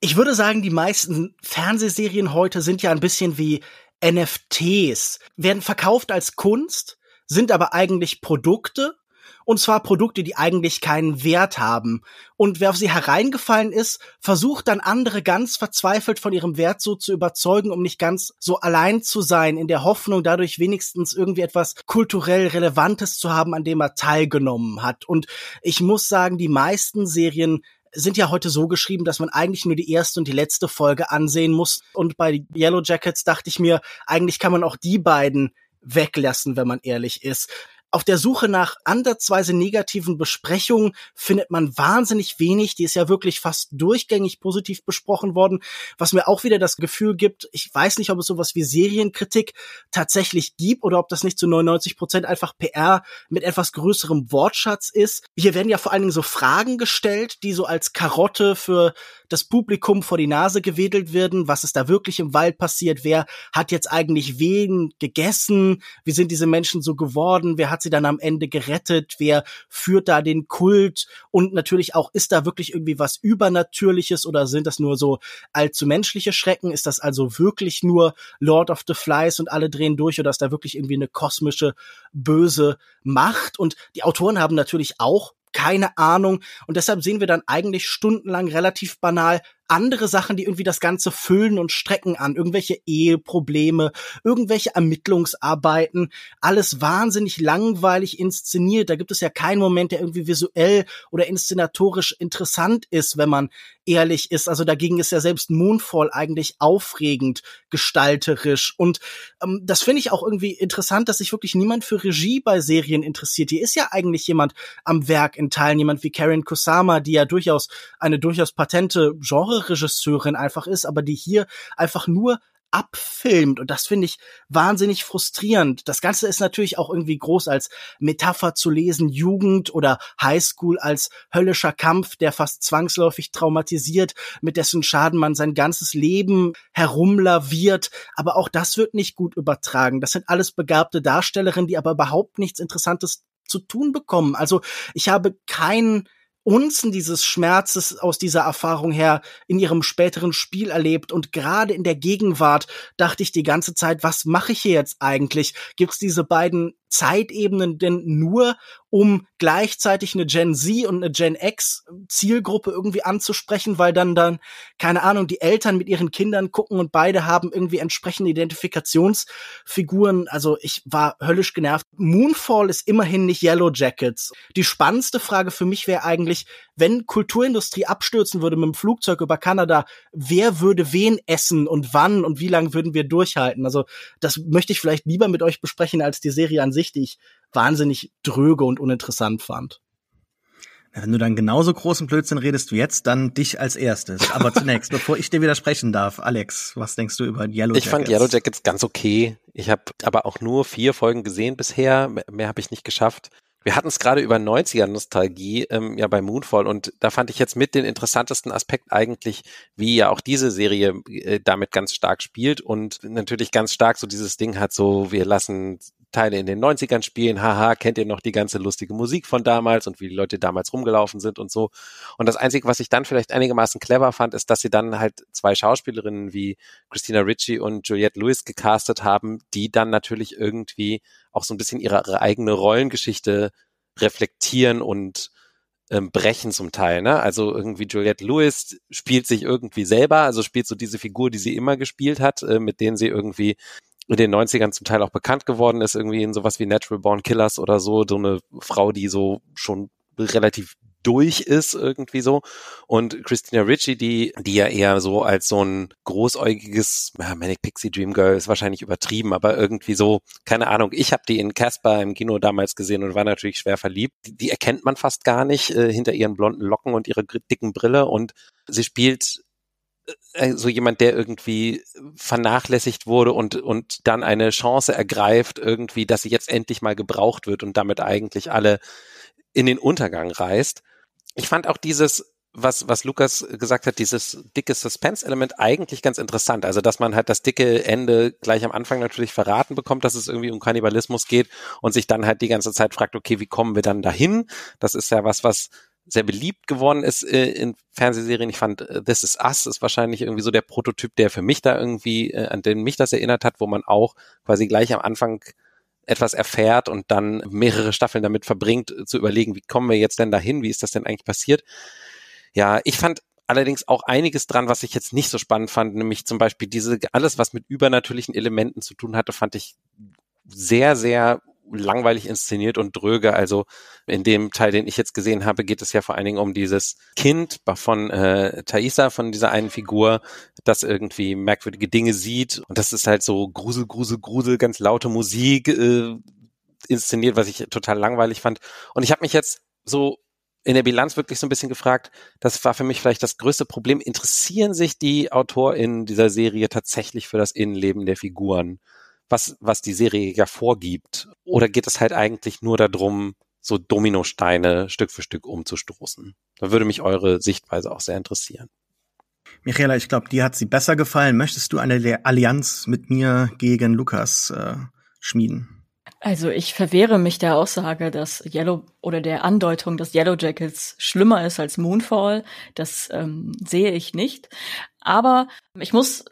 Ich würde sagen, die meisten Fernsehserien heute sind ja ein bisschen wie NFTs, werden verkauft als Kunst, sind aber eigentlich Produkte. Und zwar Produkte, die eigentlich keinen Wert haben. Und wer auf sie hereingefallen ist, versucht dann andere ganz verzweifelt von ihrem Wert so zu überzeugen, um nicht ganz so allein zu sein, in der Hoffnung, dadurch wenigstens irgendwie etwas kulturell Relevantes zu haben, an dem er teilgenommen hat. Und ich muss sagen, die meisten Serien sind ja heute so geschrieben, dass man eigentlich nur die erste und die letzte Folge ansehen muss. Und bei Yellowjackets dachte ich mir, eigentlich kann man auch die beiden weglassen, wenn man ehrlich ist. auf der Suche nach andersweise negativen Besprechungen findet man wahnsinnig wenig. Die ist ja wirklich fast durchgängig positiv besprochen worden, was mir auch wieder das Gefühl gibt, ich weiß nicht, ob es sowas wie Serienkritik tatsächlich gibt oder ob das nicht zu 99% einfach PR mit etwas größerem Wortschatz ist. Hier werden ja vor allen Dingen so Fragen gestellt, die so als Karotte für das Publikum vor die Nase gewedelt werden. Was ist da wirklich im Wald passiert? Wer hat jetzt eigentlich wen gegessen? Wie sind diese Menschen so geworden? Wer hat sie dann am Ende gerettet? Wer führt da den Kult? Und natürlich auch, ist da wirklich irgendwie was Übernatürliches oder sind das nur so allzu menschliche Schrecken? Ist das also wirklich nur Lord of the Flies und alle drehen durch oder ist da wirklich irgendwie eine kosmische, böse Macht? Und die Autoren haben natürlich auch keine Ahnung. Und deshalb sehen wir dann eigentlich stundenlang relativ banal andere Sachen, die irgendwie das Ganze füllen und strecken an. Irgendwelche Eheprobleme, irgendwelche Ermittlungsarbeiten. Alles wahnsinnig langweilig inszeniert. Da gibt es ja keinen Moment, der irgendwie visuell oder inszenatorisch interessant ist, wenn man ehrlich ist. Also dagegen ist ja selbst Moonfall eigentlich aufregend, gestalterisch. Und das finde ich auch irgendwie interessant, dass sich wirklich niemand für Regie bei Serien interessiert. Hier ist ja eigentlich jemand am Werk in Teilen. Jemand wie Karen Kusama, die ja durchaus eine durchaus patente Genre-Regisseurin einfach ist, aber die hier einfach nur abfilmt. Und das finde ich wahnsinnig frustrierend. Das Ganze ist natürlich auch irgendwie groß als Metapher zu lesen, Jugend oder Highschool als höllischer Kampf, der fast zwangsläufig traumatisiert, mit dessen Schaden man sein ganzes Leben herumlaviert. Aber auch das wird nicht gut übertragen. Das sind alles begabte Darstellerinnen, die aber überhaupt nichts Interessantes zu tun bekommen. Also ich habe keinen Unzen dieses Schmerzes aus dieser Erfahrung her in ihrem späteren Spiel erlebt. Und gerade in der Gegenwart dachte ich die ganze Zeit, was mache ich hier jetzt eigentlich? Gibt's diese beiden Zeitebenen denn nur, um gleichzeitig eine Gen Z und eine Gen X Zielgruppe irgendwie anzusprechen, weil dann, keine Ahnung, die Eltern mit ihren Kindern gucken und beide haben irgendwie entsprechende Identifikationsfiguren. Also ich war höllisch genervt. Moonfall ist immerhin nicht Yellowjackets. Die spannendste Frage für mich wäre eigentlich, wenn Kulturindustrie abstürzen würde mit dem Flugzeug über Kanada, wer würde wen essen und wann und wie lange würden wir durchhalten? Also das möchte ich vielleicht lieber mit euch besprechen als die Serie an sich, die ich wahnsinnig dröge und uninteressant fand. Wenn du dann genauso großen Blödsinn redest wie jetzt, dann dich als erstes. Aber zunächst, bevor ich dir widersprechen darf, Alex, was denkst du über Yellowjackets? Ich fand Yellowjackets ganz okay. Ich habe aber auch nur 4 Folgen gesehen bisher. Mehr habe ich nicht geschafft. Wir hatten es gerade über 90er-Nostalgie ja bei Moonfall und da fand ich jetzt mit den interessantesten Aspekt eigentlich, wie ja auch diese Serie damit ganz stark spielt und natürlich ganz stark so dieses Ding hat, so wir lassen Teile in den 90ern spielen, haha, kennt ihr noch die ganze lustige Musik von damals und wie die Leute damals rumgelaufen sind und so. Und das Einzige, was ich dann vielleicht einigermaßen clever fand, ist, dass sie dann halt 2 Schauspielerinnen wie Christina Ricci und Juliette Lewis gecastet haben, die dann natürlich irgendwie auch so ein bisschen ihre eigene Rollengeschichte reflektieren und brechen zum Teil, ne? Also irgendwie Juliette Lewis spielt sich irgendwie selber, also spielt so diese Figur, die sie immer gespielt hat, mit denen sie irgendwie in den 90ern zum Teil auch bekannt geworden ist, irgendwie in sowas wie Natural Born Killers oder so eine Frau, die so schon relativ durch ist irgendwie so. Und Christina Ricci, die ja eher so als so ein großäugiges Manic Pixie Dream Girl ist wahrscheinlich übertrieben, aber irgendwie so, keine Ahnung, ich habe die in Casper im Kino damals gesehen und war natürlich schwer verliebt. Die erkennt man fast gar nicht hinter ihren blonden Locken und ihrer dicken Brille und sie spielt so jemand, der irgendwie vernachlässigt wurde und dann eine Chance ergreift irgendwie, dass sie jetzt endlich mal gebraucht wird und damit eigentlich alle in den Untergang reißt. Ich fand auch dieses, was Lukas gesagt hat, dieses dicke Suspense-Element eigentlich ganz interessant. Also, dass man halt das dicke Ende gleich am Anfang natürlich verraten bekommt, dass es irgendwie um Kannibalismus geht und sich dann halt die ganze Zeit fragt, okay, wie kommen wir dann dahin? Das ist ja was sehr beliebt geworden ist in Fernsehserien. Ich fand This Is Us ist wahrscheinlich irgendwie so der Prototyp, der für mich da irgendwie, an den mich das erinnert hat, wo man auch quasi gleich am Anfang etwas erfährt und dann mehrere Staffeln damit verbringt, zu überlegen, wie kommen wir jetzt denn dahin, wie ist das denn eigentlich passiert? Ja, ich fand allerdings auch einiges dran, was ich jetzt nicht so spannend fand, nämlich zum Beispiel alles, was mit übernatürlichen Elementen zu tun hatte, fand ich sehr, sehr langweilig inszeniert und dröge. Also in dem Teil, den ich jetzt gesehen habe, geht es ja vor allen Dingen um dieses Kind von Thaisa, von dieser einen Figur, das irgendwie merkwürdige Dinge sieht. Und das ist halt so Grusel, ganz laute Musik, inszeniert, was ich total langweilig fand. Und ich habe mich jetzt so in der Bilanz wirklich so ein bisschen gefragt, das war für mich vielleicht das größte Problem. Interessieren sich die AutorInnen dieser Serie tatsächlich für das Innenleben der Figuren, was die Serie ja vorgibt? Oder geht es halt eigentlich nur darum, so Dominosteine Stück für Stück umzustoßen? Da würde mich eure Sichtweise auch sehr interessieren. Michaela, ich glaube, dir hat sie besser gefallen. Möchtest du eine Allianz mit mir gegen Lukas schmieden? Also ich verwehre mich der Aussage, dass der Andeutung, dass Yellowjackets schlimmer ist als Moonfall. Das sehe ich nicht. Aber ich muss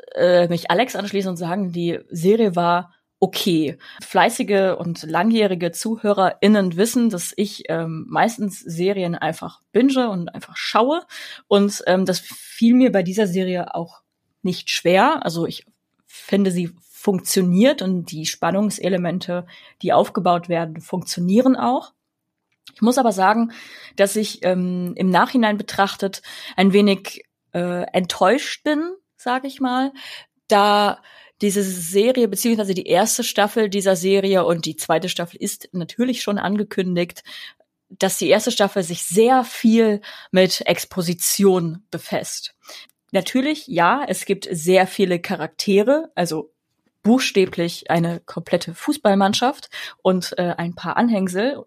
mich Alex anschließen und sagen, die Serie war okay. Fleißige und langjährige ZuhörerInnen wissen, dass ich meistens Serien einfach binge und einfach schaue. Und das fiel mir bei dieser Serie auch nicht schwer. Also ich finde, sie funktioniert und die Spannungselemente, die aufgebaut werden, funktionieren auch. Ich muss aber sagen, dass ich im Nachhinein betrachtet ein wenig enttäuscht bin, sage ich mal, da diese Serie, beziehungsweise die erste Staffel dieser Serie und die zweite Staffel ist natürlich schon angekündigt, dass die erste Staffel sich sehr viel mit Exposition befasst. Natürlich, ja, es gibt sehr viele Charaktere, also buchstäblich eine komplette Fußballmannschaft und ein paar Anhängsel.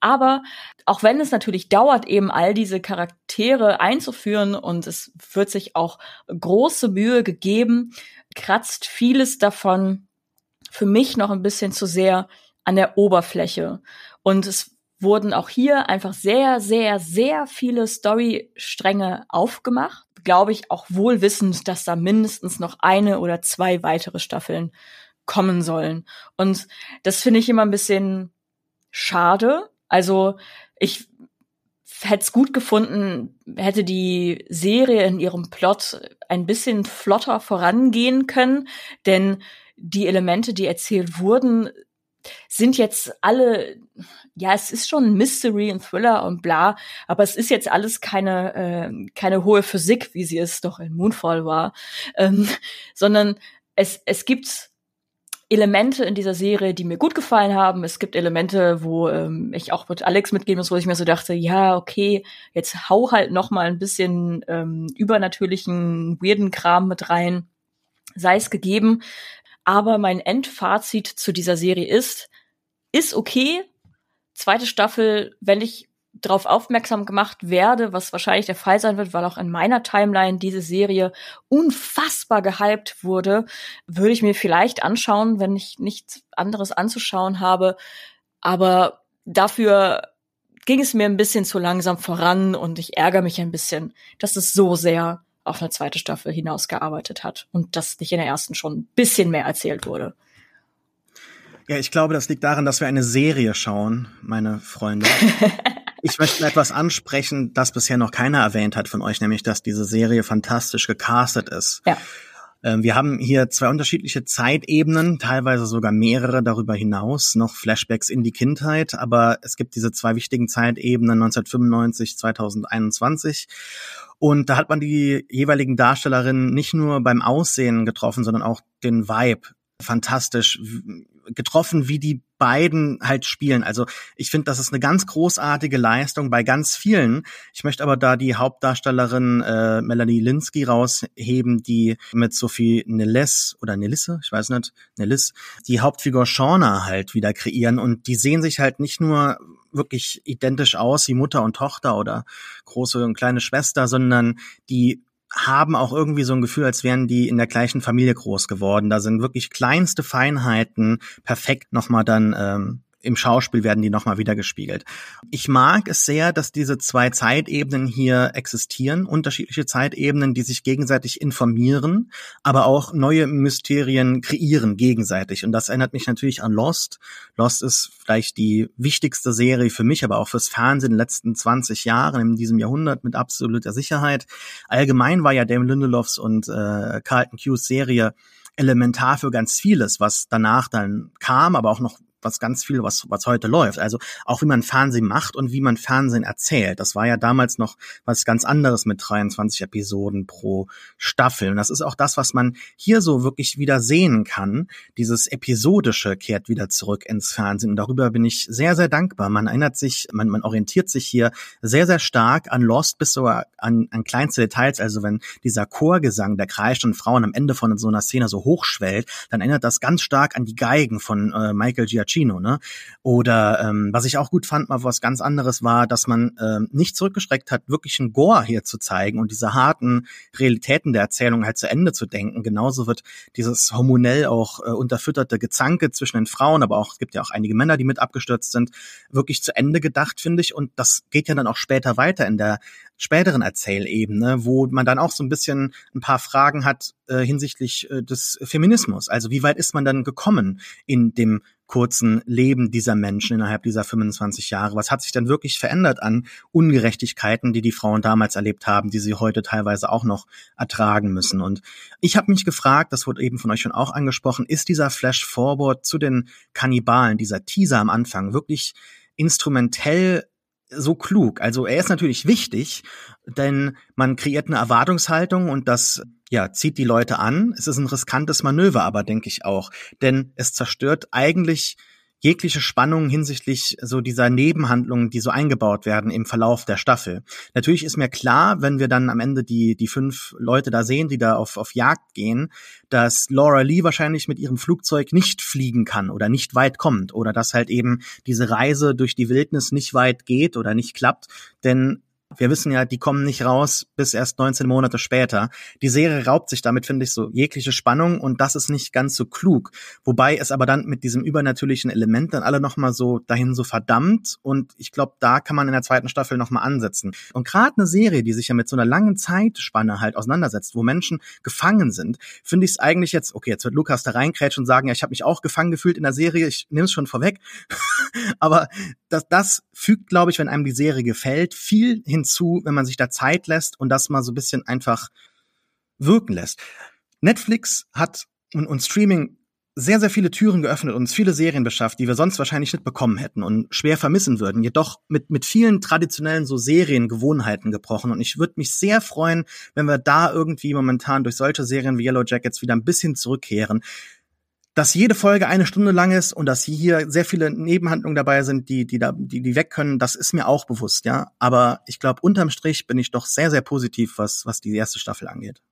Aber auch wenn es natürlich dauert, eben all diese Charaktere einzuführen und es wird sich auch große Mühe gegeben, kratzt vieles davon für mich noch ein bisschen zu sehr an der Oberfläche. Und es wurden auch hier einfach sehr, sehr, sehr viele Storystränge aufgemacht. Glaube ich, auch wohl wissend, dass da mindestens noch eine oder zwei weitere Staffeln kommen sollen. Und das finde ich immer ein bisschen schade. Also ich hätte es gut gefunden, hätte die Serie in ihrem Plot ein bisschen flotter vorangehen können, denn die Elemente, die erzählt wurden, sind jetzt alle, ja, es ist schon Mystery und Thriller und bla, aber es ist jetzt alles keine hohe Physik, wie sie es doch in Moonfall war, sondern es gibt Elemente in dieser Serie, die mir gut gefallen haben. Es gibt Elemente, wo ich auch mit Alex mitgehen muss, wo ich mir so dachte, ja, okay, jetzt hau halt noch mal ein bisschen übernatürlichen, weirden Kram mit rein, sei es gegeben. Aber mein Endfazit zu dieser Serie ist okay. Zweite Staffel, wenn ich darauf aufmerksam gemacht werde, was wahrscheinlich der Fall sein wird, weil auch in meiner Timeline diese Serie unfassbar gehypt wurde, würde ich mir vielleicht anschauen, wenn ich nichts anderes anzuschauen habe. Aber dafür ging es mir ein bisschen zu langsam voran und ich ärgere mich ein bisschen, dass es so sehr auf eine zweite Staffel hinausgearbeitet hat und dass nicht in der ersten schon ein bisschen mehr erzählt wurde. Ja, ich glaube, das liegt daran, dass wir eine Serie schauen, meine Freunde. Ich möchte etwas ansprechen, das bisher noch keiner erwähnt hat von euch, nämlich, dass diese Serie fantastisch gecastet ist. Ja. Wir haben hier zwei unterschiedliche Zeitebenen, teilweise sogar mehrere darüber hinaus, noch Flashbacks in die Kindheit, aber es gibt diese zwei wichtigen Zeitebenen 1995, 2021. Und da hat man die jeweiligen Darstellerinnen nicht nur beim Aussehen getroffen, sondern auch den Vibe fantastisch getroffen, wie die beiden halt spielen. Also ich finde, das ist eine ganz großartige Leistung bei ganz vielen. Ich möchte aber da die Hauptdarstellerin Melanie Linsky rausheben, die mit Sophie Nellis, die Hauptfigur Shauna halt wieder kreieren. Und die sehen sich halt nicht nur wirklich identisch aus wie Mutter und Tochter oder große und kleine Schwester, sondern die haben auch irgendwie so ein Gefühl, als wären die in der gleichen Familie groß geworden. Da sind wirklich kleinste Feinheiten perfekt nochmal dann im Schauspiel werden die nochmal wiedergespiegelt. Ich mag es sehr, dass diese zwei Zeitebenen hier existieren, unterschiedliche Zeitebenen, die sich gegenseitig informieren, aber auch neue Mysterien kreieren gegenseitig. Und das erinnert mich natürlich an Lost. Lost ist vielleicht die wichtigste Serie für mich, aber auch fürs Fernsehen in den letzten 20 Jahren, in diesem Jahrhundert mit absoluter Sicherheit. Allgemein war ja Damon Lindelofs und Carlton Cuse Serie elementar für ganz vieles, was danach dann kam, aber auch noch was ganz viel, was heute läuft. Also auch wie man Fernsehen macht und wie man Fernsehen erzählt. Das war ja damals noch was ganz anderes mit 23 Episoden pro Staffel. Und das ist auch das, was man hier so wirklich wieder sehen kann. Dieses Episodische kehrt wieder zurück ins Fernsehen. Und darüber bin ich sehr, sehr dankbar. Man erinnert sich, man orientiert sich hier sehr, sehr stark an Lost bis sogar an kleinste Details. Also wenn dieser Chorgesang der kreischenden Frauen am Ende von so einer Szene so hochschwellt, dann erinnert das ganz stark an die Geigen von Michael Giacchino, ne? Oder was ich auch gut fand, mal was ganz anderes war, dass man nicht zurückgeschreckt hat, wirklich einen Gore hier zu zeigen und diese harten Realitäten der Erzählung halt zu Ende zu denken. Genauso wird dieses hormonell auch unterfütterte Gezanke zwischen den Frauen, aber auch es gibt ja auch einige Männer, die mit abgestürzt sind, wirklich zu Ende gedacht, finde ich. Und das geht ja dann auch später weiter in der späteren Erzählebene, wo man dann auch so ein bisschen ein paar Fragen hat hinsichtlich des Feminismus. Also wie weit ist man dann gekommen in dem kurzen Leben dieser Menschen innerhalb dieser 25 Jahre? Was hat sich dann wirklich verändert an Ungerechtigkeiten, die die Frauen damals erlebt haben, die sie heute teilweise auch noch ertragen müssen? Und ich habe mich gefragt, das wurde eben von euch schon auch angesprochen, ist dieser Flash-Forward zu den Kannibalen, dieser Teaser am Anfang, wirklich instrumentell so klug? Also er ist natürlich wichtig, denn man kreiert eine Erwartungshaltung und das zieht die Leute an. Es ist ein riskantes Manöver, aber denke ich auch, denn es zerstört eigentlich jegliche Spannung hinsichtlich so dieser Nebenhandlungen, die so eingebaut werden im Verlauf der Staffel. Natürlich ist mir klar, wenn wir dann am Ende die 5 Leute da sehen, die da auf Jagd gehen, dass Laura Lee wahrscheinlich mit ihrem Flugzeug nicht fliegen kann oder nicht weit kommt oder dass halt eben diese Reise durch die Wildnis nicht weit geht oder nicht klappt, denn wir wissen ja, die kommen nicht raus bis erst 19 Monate später. Die Serie raubt sich damit, finde ich, so jegliche Spannung und das ist nicht ganz so klug. Wobei es aber dann mit diesem übernatürlichen Element dann alle nochmal so dahin so verdammt und ich glaube, da kann man in der zweiten Staffel nochmal ansetzen. Und gerade eine Serie, die sich ja mit so einer langen Zeitspanne halt auseinandersetzt, wo Menschen gefangen sind, finde ich es eigentlich jetzt, okay, jetzt wird Lukas da reinkrätschen und sagen, ja, ich habe mich auch gefangen gefühlt in der Serie, ich nehme es schon vorweg. Aber das fügt, glaube ich, wenn einem die Serie gefällt, viel hinzu, wenn man sich da Zeit lässt und das mal so ein bisschen einfach wirken lässt. Netflix hat und Streaming sehr, sehr viele Türen geöffnet und uns viele Serien beschafft, die wir sonst wahrscheinlich nicht bekommen hätten und schwer vermissen würden. Jedoch mit vielen traditionellen so Seriengewohnheiten gebrochen. Und ich würde mich sehr freuen, wenn wir da irgendwie momentan durch solche Serien wie Yellowjackets wieder ein bisschen zurückkehren. Dass jede Folge eine Stunde lang ist und dass hier sehr viele Nebenhandlungen dabei sind, die weg können, das ist mir auch bewusst, ja. Aber ich glaube, unterm Strich bin ich doch sehr, sehr positiv, was die erste Staffel angeht.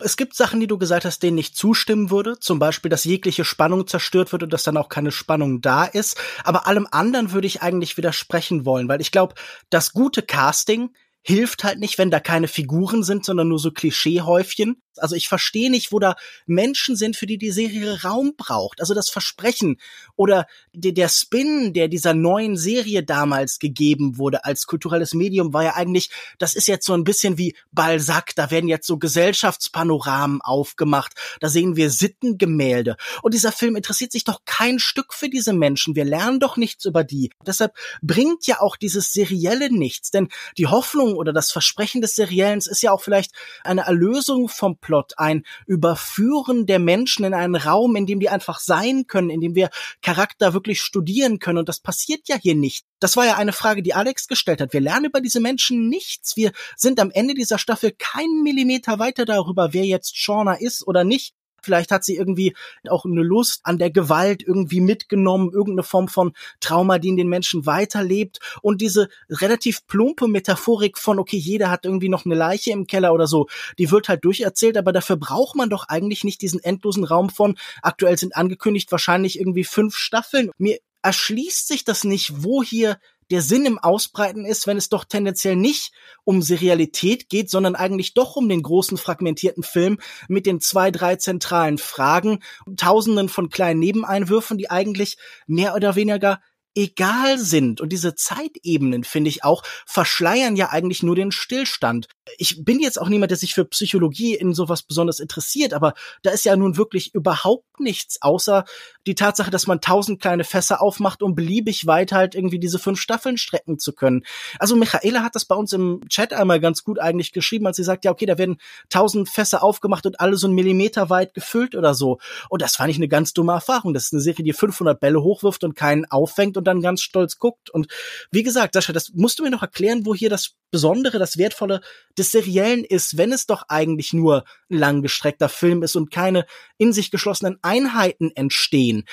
Es gibt Sachen, die du gesagt hast, denen ich zustimmen würde. Zum Beispiel, dass jegliche Spannung zerstört wird und dass dann auch keine Spannung da ist. Aber allem anderen würde ich eigentlich widersprechen wollen, weil ich glaube, das gute Casting hilft halt nicht, wenn da keine Figuren sind, sondern nur so Klischeehäufchen. Also ich verstehe nicht, wo da Menschen sind, für die Serie Raum braucht. Also das Versprechen oder der Spin, der dieser neuen Serie damals gegeben wurde als kulturelles Medium, war ja eigentlich, das ist jetzt so ein bisschen wie Balzac, da werden jetzt so Gesellschaftspanoramen aufgemacht, da sehen wir Sittengemälde. Und dieser Film interessiert sich doch kein Stück für diese Menschen, wir lernen doch nichts über die. Deshalb bringt ja auch dieses Serielle nichts, denn die Hoffnung oder das Versprechen des Seriellen ist ja auch vielleicht eine Erlösung vom Plot, ein Überführen der Menschen in einen Raum, in dem die einfach sein können, in dem wir Charakter wirklich studieren können. Und das passiert ja hier nicht. Das war ja eine Frage, die Alex gestellt hat. Wir lernen über diese Menschen nichts. Wir sind am Ende dieser Staffel keinen Millimeter weiter darüber, wer jetzt Shauna ist oder nicht. Vielleicht hat sie irgendwie auch eine Lust an der Gewalt irgendwie mitgenommen, irgendeine Form von Trauma, die in den Menschen weiterlebt. Und diese relativ plumpe Metaphorik von, okay, jeder hat irgendwie noch eine Leiche im Keller oder so, die wird halt durcherzählt, aber dafür braucht man doch eigentlich nicht diesen endlosen Raum von, aktuell sind angekündigt wahrscheinlich irgendwie 5 Staffeln. Mir erschließt sich das nicht, wo hier der Sinn im Ausbreiten ist, wenn es doch tendenziell nicht um Serialität geht, sondern eigentlich doch um den großen fragmentierten Film mit den 2, 3 zentralen Fragen, Tausenden von kleinen Nebeneinwürfen, die eigentlich mehr oder weniger egal sind. Und diese Zeitebenen, finde ich auch, verschleiern ja eigentlich nur den Stillstand. Ich bin jetzt auch niemand, der sich für Psychologie in sowas besonders interessiert, aber da ist ja nun wirklich überhaupt nichts, außer die Tatsache, dass man 1000 kleine Fässer aufmacht, um beliebig weit halt irgendwie diese 5 Staffeln strecken zu können. Also Michaela hat das bei uns im Chat einmal ganz gut eigentlich geschrieben, als sie sagt, ja okay, da werden 1000 Fässer aufgemacht und alle so 1 Millimeter weit gefüllt oder so. Und das fand ich eine ganz dumme Erfahrung. Das ist eine Serie, die 500 Bälle hochwirft und keinen auffängt und dann ganz stolz guckt. Und wie gesagt, Sascha, das musst du mir noch erklären, wo hier das Besondere, das Wertvolle des Seriellen ist, wenn es doch eigentlich nur ein langgestreckter Film ist und keine in sich geschlossenen Einheiten entstehen.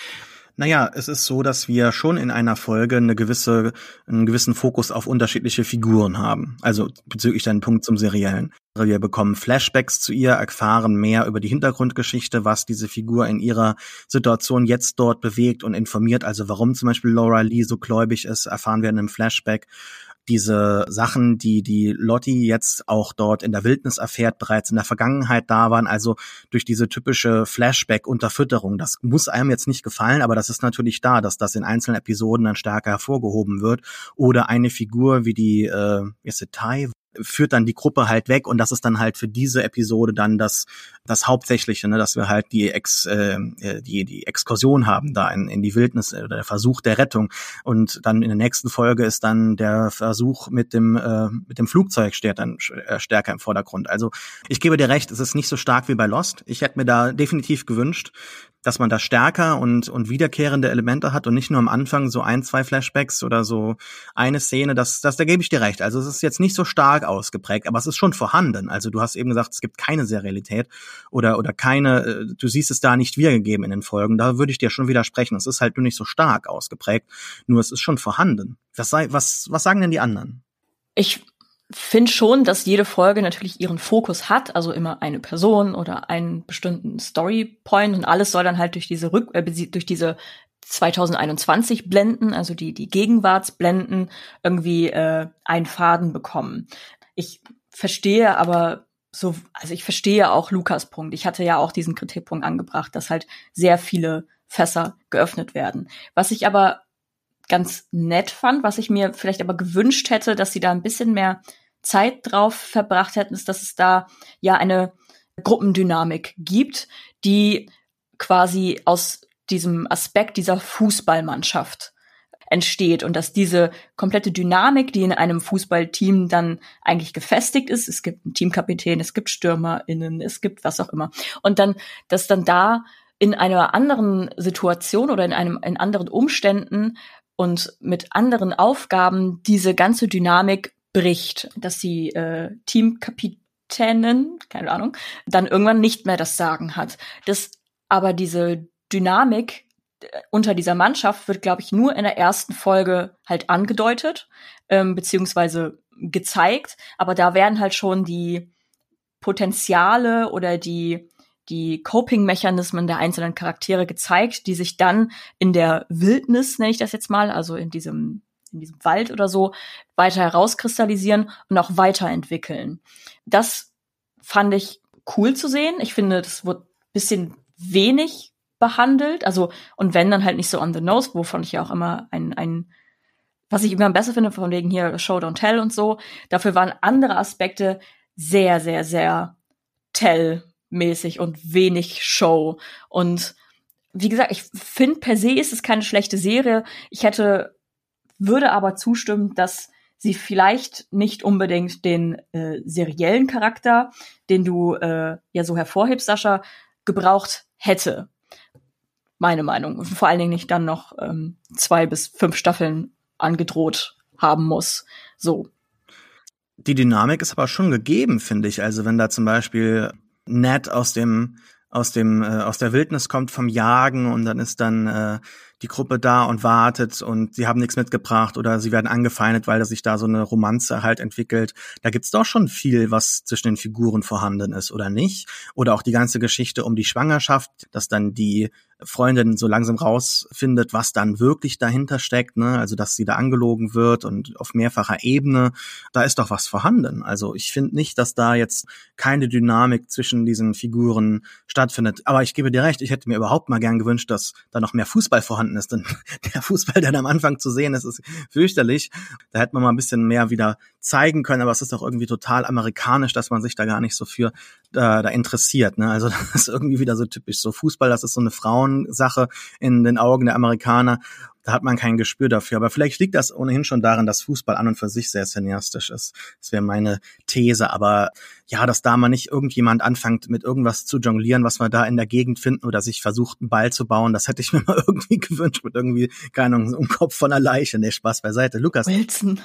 Naja, es ist so, dass wir schon in einer Folge einen gewissen Fokus auf unterschiedliche Figuren haben. Also bezüglich deinen Punkt zum Seriellen. Wir bekommen Flashbacks zu ihr, erfahren mehr über die Hintergrundgeschichte, was diese Figur in ihrer Situation jetzt dort bewegt und informiert. Also warum zum Beispiel Laura Lee so gläubig ist, erfahren wir in einem Flashback. Diese Sachen, die Lottie jetzt auch dort in der Wildnis erfährt, bereits in der Vergangenheit da waren, also durch diese typische Flashback-Unterfütterung. Das muss einem jetzt nicht gefallen, aber das ist natürlich da, dass das in einzelnen Episoden dann stärker hervorgehoben wird. Oder eine Figur wie die Tai führt dann die Gruppe halt weg, und das ist dann halt für diese Episode dann das Hauptsächliche, ne, dass wir halt die Exkursion haben da in die Wildnis oder der Versuch der Rettung, und dann in der nächsten Folge ist dann der Versuch mit dem Flugzeug steht dann stärker im Vordergrund. Also ich gebe dir recht, es ist nicht so stark wie bei Lost. Ich hätte mir da definitiv gewünscht, dass man da stärker und wiederkehrende Elemente hat und nicht nur am Anfang so 1, 2 Flashbacks oder so eine Szene. Da gebe ich dir recht. Also es ist jetzt nicht so stark ausgeprägt, aber es ist schon vorhanden. Also du hast eben gesagt, es gibt keine Serialität oder keine, du siehst es da nicht wiedergegeben in den Folgen. Da würde ich dir schon widersprechen. Es ist halt nur nicht so stark ausgeprägt, nur es ist schon vorhanden. Was sagen denn die anderen? Ich finde schon, dass jede Folge natürlich ihren Fokus hat, also immer eine Person oder einen bestimmten Storypoint, und alles soll dann halt durch diese durch diese 2021 Blenden, also die Gegenwartsblenden, irgendwie einen Faden bekommen. Ich verstehe auch Lukas' Punkt. Ich hatte ja auch diesen Kritikpunkt angebracht, dass halt sehr viele Fässer geöffnet werden. Was ich aber ganz nett fand, was ich mir vielleicht aber gewünscht hätte, dass sie da ein bisschen mehr Zeit drauf verbracht hätten, ist, dass es da ja eine Gruppendynamik gibt, die quasi aus diesem Aspekt dieser Fußballmannschaft entsteht, und dass diese komplette Dynamik, die in einem Fußballteam dann eigentlich gefestigt ist, es gibt einen Teamkapitän, es gibt StürmerInnen, es gibt was auch immer, und dann, dass dann da in einer anderen Situation oder in anderen Umständen und mit anderen Aufgaben diese ganze Dynamik bricht, dass die Teamkapitänin, keine Ahnung, dann irgendwann nicht mehr das Sagen hat. Das aber diese Dynamik unter dieser Mannschaft wird, glaube ich, nur in der ersten Folge halt angedeutet, beziehungsweise gezeigt, aber da werden halt schon die Potenziale oder die Coping-Mechanismen der einzelnen Charaktere gezeigt, die sich dann in der Wildnis, nenne ich das jetzt mal, also in diesem Wald oder so, weiter herauskristallisieren und auch weiterentwickeln. Das fand ich cool zu sehen. Ich finde, das wurde ein bisschen wenig behandelt, also, und wenn, dann halt nicht so on the nose, wovon ich ja auch immer was ich immer besser finde, von wegen hier Show, Don't Tell und so. Dafür waren andere Aspekte sehr, sehr, sehr tell mäßig und wenig Show. Und wie gesagt, ich finde, per se ist es keine schlechte Serie. Ich würde aber zustimmen, dass sie vielleicht nicht unbedingt den seriellen Charakter, den du ja so hervorhebst, Sascha, gebraucht hätte. Meine Meinung. Und vor allen Dingen nicht dann noch 2 bis 5 Staffeln angedroht haben muss. So. Die Dynamik ist aber schon gegeben, finde ich. Also wenn da zum Beispiel Ned aus der Wildnis kommt vom Jagen, und dann ist dann die Gruppe da und wartet und sie haben nichts mitgebracht oder sie werden angefeindet, weil sich da so eine Romanze halt entwickelt. Da gibt's doch schon viel, was zwischen den Figuren vorhanden ist, oder nicht? Oder auch die ganze Geschichte um die Schwangerschaft, dass dann die Freundin so langsam rausfindet, was dann wirklich dahinter steckt, ne? Also, dass sie da angelogen wird und auf mehrfacher Ebene. Da ist doch was vorhanden. Also, ich finde nicht, dass da jetzt keine Dynamik zwischen diesen Figuren stattfindet. Aber ich gebe dir recht, ich hätte mir überhaupt mal gern gewünscht, dass da noch mehr Fußball vorhanden entstanden ist. Denn der Fußball, der da am Anfang zu sehen ist, ist fürchterlich. Da hätte man mal ein bisschen mehr wieder zeigen können, aber es ist auch irgendwie total amerikanisch, dass man sich da gar nicht so für da interessiert. Ne? Also das ist irgendwie wieder so typisch. So Fußball, das ist so eine Frauensache in den Augen der Amerikaner. Da hat man kein Gespür dafür. Aber vielleicht liegt das ohnehin schon daran, dass Fußball an und für sich sehr cineastisch ist. Das wäre meine These. Aber ja, dass da mal nicht irgendjemand anfängt, mit irgendwas zu jonglieren, was wir da in der Gegend finden oder sich versucht, einen Ball zu bauen, das hätte ich mir mal irgendwie gewünscht mit irgendwie, keine Ahnung, um Kopf von einer Leiche. Nee, Spaß beiseite. Lukas. Wilson.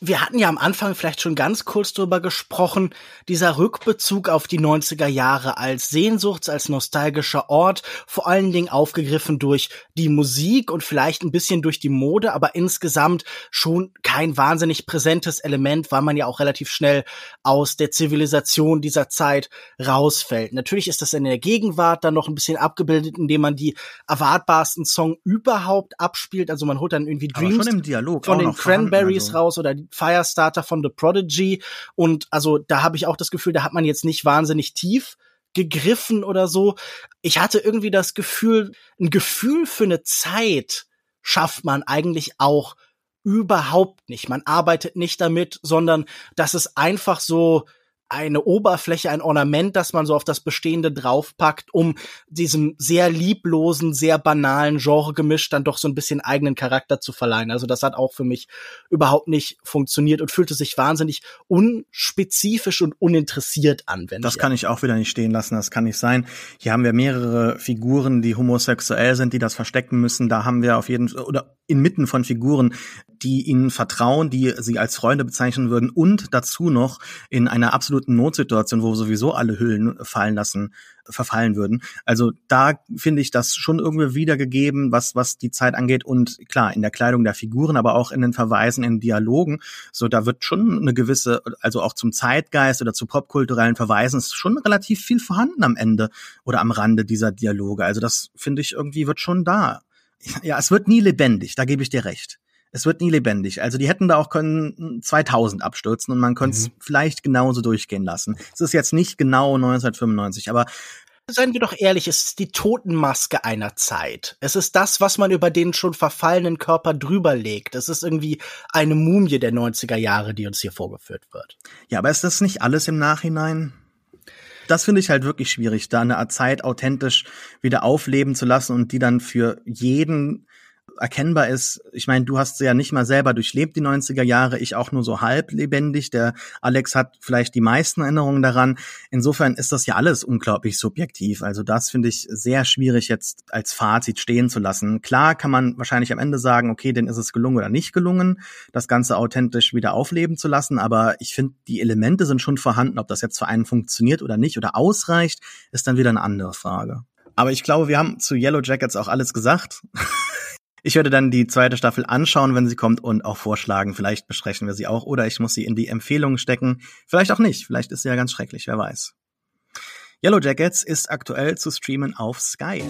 Wir hatten ja am Anfang vielleicht schon ganz kurz drüber gesprochen, dieser Rückbezug auf die 90er Jahre als Sehnsuchts-, als nostalgischer Ort, vor allen Dingen aufgegriffen durch die Musik und vielleicht ein bisschen durch die Mode, aber insgesamt schon kein wahnsinnig präsentes Element, weil man ja auch relativ schnell aus der Zivilisation dieser Zeit rausfällt. Natürlich ist das in der Gegenwart dann noch ein bisschen abgebildet, indem man die erwartbarsten Songs überhaupt abspielt, also man holt dann irgendwie Dreams schon im Dialog von den Cranberries raus oder Firestarter von The Prodigy, und also da habe ich auch das Gefühl, da hat man jetzt nicht wahnsinnig tief gegriffen oder so. Ich hatte irgendwie das Gefühl, ein Gefühl für eine Zeit schafft man eigentlich auch überhaupt nicht. Man arbeitet nicht damit, sondern das ist einfach so eine Oberfläche, ein Ornament, das man so auf das Bestehende draufpackt, um diesem sehr lieblosen, sehr banalen Genre-Gemisch dann doch so ein bisschen eigenen Charakter zu verleihen. Also das hat auch für mich überhaupt nicht funktioniert und fühlte sich wahnsinnig unspezifisch und uninteressiert an. Das kann ich auch wieder nicht stehen lassen, das kann nicht sein. Hier haben wir mehrere Figuren, die homosexuell sind, die das verstecken müssen. Da haben wir auf jeden Fall, oder inmitten von Figuren, die ihnen vertrauen, die sie als Freunde bezeichnen würden, und dazu noch in einer absoluten Notsituation, wo sowieso alle Hüllen verfallen würden. Also da finde ich das schon irgendwie wiedergegeben, was die Zeit angeht, und klar, in der Kleidung der Figuren, aber auch in den Verweisen, in Dialogen. So, da wird schon eine gewisse, also auch zum Zeitgeist oder zu popkulturellen Verweisen, ist schon relativ viel vorhanden am Ende oder am Rande dieser Dialoge. Also das, finde ich, irgendwie wird schon da. Ja, es wird nie lebendig, da gebe ich dir recht. Es wird nie lebendig. Also die hätten da auch können 2000 abstürzen und man könnte es vielleicht genauso durchgehen lassen. Es ist jetzt nicht genau 1995, aber seien wir doch ehrlich, es ist die Totenmaske einer Zeit. Es ist das, was man über den schon verfallenen Körper drüberlegt. Es ist irgendwie eine Mumie der 90er Jahre, die uns hier vorgeführt wird. Ja, aber ist das nicht alles im Nachhinein? Das finde ich halt wirklich schwierig, da eine Zeit authentisch wieder aufleben zu lassen und die dann für jeden erkennbar ist. Ich meine, du hast sie ja nicht mal selber durchlebt, die 90er Jahre, ich auch nur so halb lebendig. Der Alex hat vielleicht die meisten Erinnerungen daran. Insofern ist das ja alles unglaublich subjektiv. Also das finde ich sehr schwierig jetzt als Fazit stehen zu lassen. Klar kann man wahrscheinlich am Ende sagen, okay, denen ist es gelungen oder nicht gelungen, das Ganze authentisch wieder aufleben zu lassen. Aber ich finde, die Elemente sind schon vorhanden. Ob das jetzt für einen funktioniert oder nicht oder ausreicht, ist dann wieder eine andere Frage. Aber ich glaube, wir haben zu Yellowjackets auch alles gesagt. Ich werde dann die zweite Staffel anschauen, wenn sie kommt, und auch vorschlagen. Vielleicht besprechen wir sie auch, oder ich muss sie in die Empfehlungen stecken. Vielleicht auch nicht. Vielleicht ist sie ja ganz schrecklich. Wer weiß. Yellowjackets ist aktuell zu streamen auf Sky.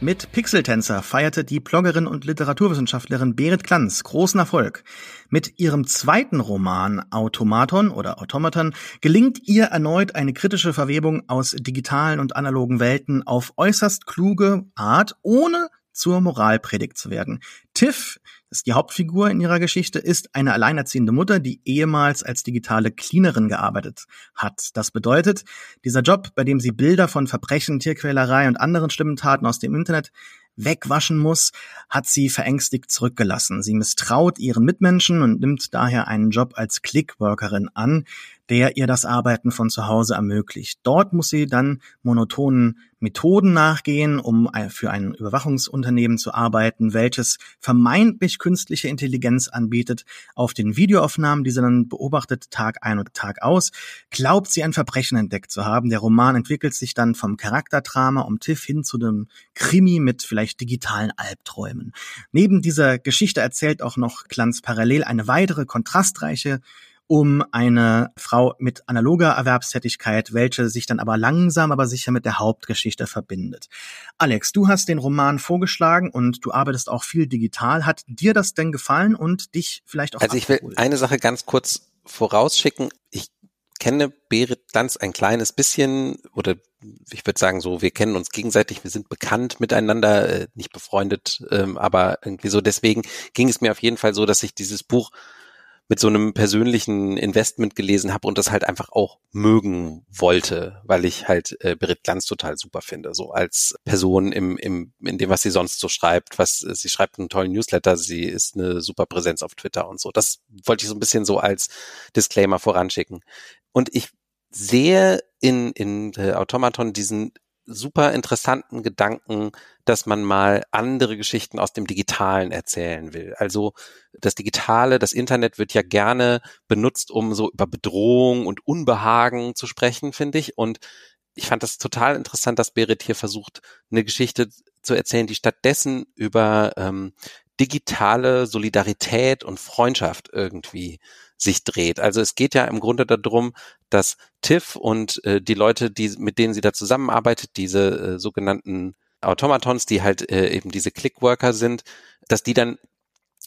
Mit Pixeltänzer feierte die Bloggerin und Literaturwissenschaftlerin Berit Glanz großen Erfolg. Mit ihrem zweiten Roman Automaton gelingt ihr erneut eine kritische Verwebung aus digitalen und analogen Welten auf äußerst kluge Art, ohne zur Moralpredigt zu werden. Tiff, ist die Hauptfigur in ihrer Geschichte, ist eine alleinerziehende Mutter, die ehemals als digitale Cleanerin gearbeitet hat. Das bedeutet, dieser Job, bei dem sie Bilder von Verbrechen, Tierquälerei und anderen schlimmen Taten aus dem Internet wegwaschen muss, hat sie verängstigt zurückgelassen. Sie misstraut ihren Mitmenschen und nimmt daher einen Job als Clickworkerin an, der ihr das Arbeiten von zu Hause ermöglicht. Dort muss sie dann monotonen Methoden nachgehen, um für ein Überwachungsunternehmen zu arbeiten, welches vermeintlich künstliche Intelligenz anbietet. Auf den Videoaufnahmen, die sie dann beobachtet, Tag ein und Tag aus, glaubt sie, ein Verbrechen entdeckt zu haben. Der Roman entwickelt sich dann vom Charakterdrama um Tiff hin zu einem Krimi mit vielleicht digitalen Albträumen. Neben dieser Geschichte erzählt auch noch Glanz parallel eine weitere kontrastreiche um eine Frau mit analoger Erwerbstätigkeit, welche sich dann aber langsam, aber sicher mit der Hauptgeschichte verbindet. Alex, du hast den Roman vorgeschlagen und du arbeitest auch viel digital. Hat dir das denn gefallen und dich vielleicht auch abgeholt? Also ich will eine Sache ganz kurz vorausschicken. Ich kenne Berit Glanz ein kleines bisschen, oder ich würde sagen so, wir kennen uns gegenseitig, wir sind bekannt miteinander, nicht befreundet, aber irgendwie so. Deswegen ging es mir auf jeden Fall so, dass ich dieses Buch mit so einem persönlichen Investment gelesen habe und das halt einfach auch mögen wollte, weil ich halt Berit Glanz total super finde, so als Person in dem, was sie sonst so schreibt, sie schreibt einen tollen Newsletter, sie ist eine super Präsenz auf Twitter und so. Das wollte ich so ein bisschen so als Disclaimer voranschicken. Und ich sehe in Automaton diesen super interessanten Gedanken, dass man mal andere Geschichten aus dem Digitalen erzählen will. Also das Digitale, das Internet wird ja gerne benutzt, um so über Bedrohung und Unbehagen zu sprechen, finde ich. Und ich fand das total interessant, dass Berit hier versucht, eine Geschichte zu erzählen, die stattdessen über digitale Solidarität und Freundschaft irgendwie sich dreht. Also es geht ja im Grunde darum, dass Tiff und die Leute, mit denen sie da zusammenarbeitet, diese sogenannten Automatons, die halt eben diese Clickworker sind, dass die dann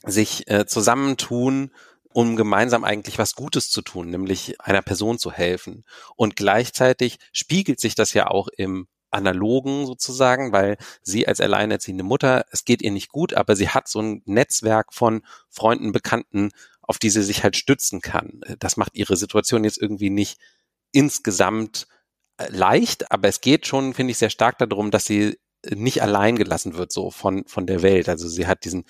sich zusammentun, um gemeinsam eigentlich was Gutes zu tun, nämlich einer Person zu helfen. Und gleichzeitig spiegelt sich das ja auch im Analogen sozusagen, weil sie als alleinerziehende Mutter, es geht ihr nicht gut, aber sie hat so ein Netzwerk von Freunden, Bekannten, auf die sie sich halt stützen kann. Das macht ihre Situation jetzt irgendwie nicht insgesamt leicht, aber es geht schon, finde ich, sehr stark darum, dass sie nicht allein gelassen wird, so von der Welt. Also sie hat diesen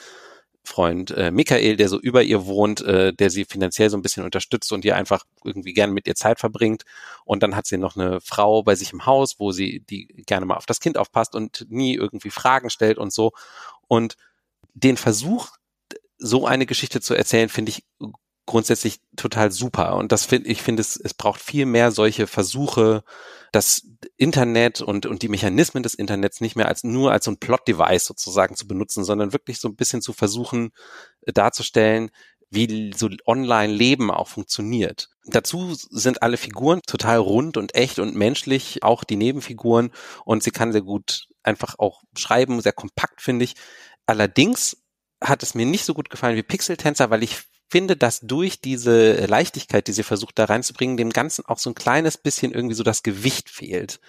Freund Michael, der so über ihr wohnt, der sie finanziell so ein bisschen unterstützt und ihr einfach irgendwie gerne mit ihr Zeit verbringt. Und dann hat sie noch eine Frau bei sich im Haus, wo sie die gerne mal auf das Kind aufpasst und nie irgendwie Fragen stellt und so. Und den Versuch, so eine Geschichte zu erzählen, finde ich grundsätzlich total super. Und das ich finde, es braucht viel mehr solche Versuche, das Internet und die Mechanismen des Internets nicht mehr nur als so ein Plot-Device sozusagen zu benutzen, sondern wirklich so ein bisschen zu versuchen darzustellen, wie so Online-Leben auch funktioniert. Dazu sind alle Figuren total rund und echt und menschlich, auch die Nebenfiguren. Und sie kann sehr gut einfach auch schreiben, sehr kompakt, finde ich. Allerdings hat es mir nicht so gut gefallen wie Pixeltänzer, weil ich finde, dass durch diese Leichtigkeit, die sie versucht da reinzubringen, dem Ganzen auch so ein kleines bisschen irgendwie so das Gewicht fehlt.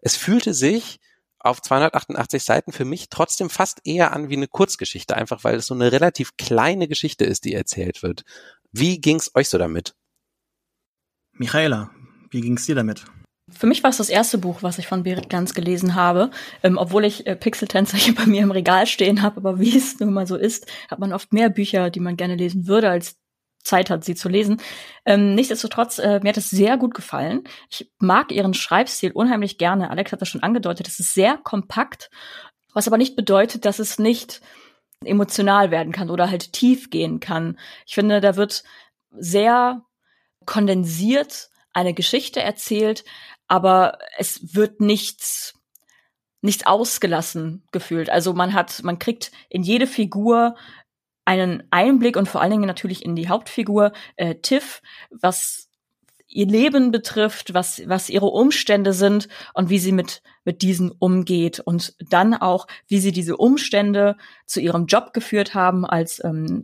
Es fühlte sich auf 288 Seiten für mich trotzdem fast eher an wie eine Kurzgeschichte, einfach weil es so eine relativ kleine Geschichte ist, die erzählt wird. Wie ging's euch so damit? Michaela, wie ging's dir damit? Für mich war es das erste Buch, was ich von Berit Glanz gelesen habe, obwohl ich Pixeltänzer hier bei mir im Regal stehen habe, aber wie es nun mal so ist, hat man oft mehr Bücher, die man gerne lesen würde, als Zeit hat, sie zu lesen. Nichtsdestotrotz, mir hat es sehr gut gefallen. Ich mag ihren Schreibstil unheimlich gerne. Alex hat das schon angedeutet, es ist sehr kompakt, was aber nicht bedeutet, dass es nicht emotional werden kann oder halt tief gehen kann. Ich finde, da wird sehr kondensiert eine Geschichte erzählt, aber es wird nichts ausgelassen gefühlt. Also man kriegt in jede Figur einen Einblick und vor allen Dingen natürlich in die Hauptfigur Tiff, was ihr Leben betrifft, was ihre Umstände sind und wie sie mit diesen umgeht und dann auch, wie sie diese Umstände zu ihrem Job geführt haben als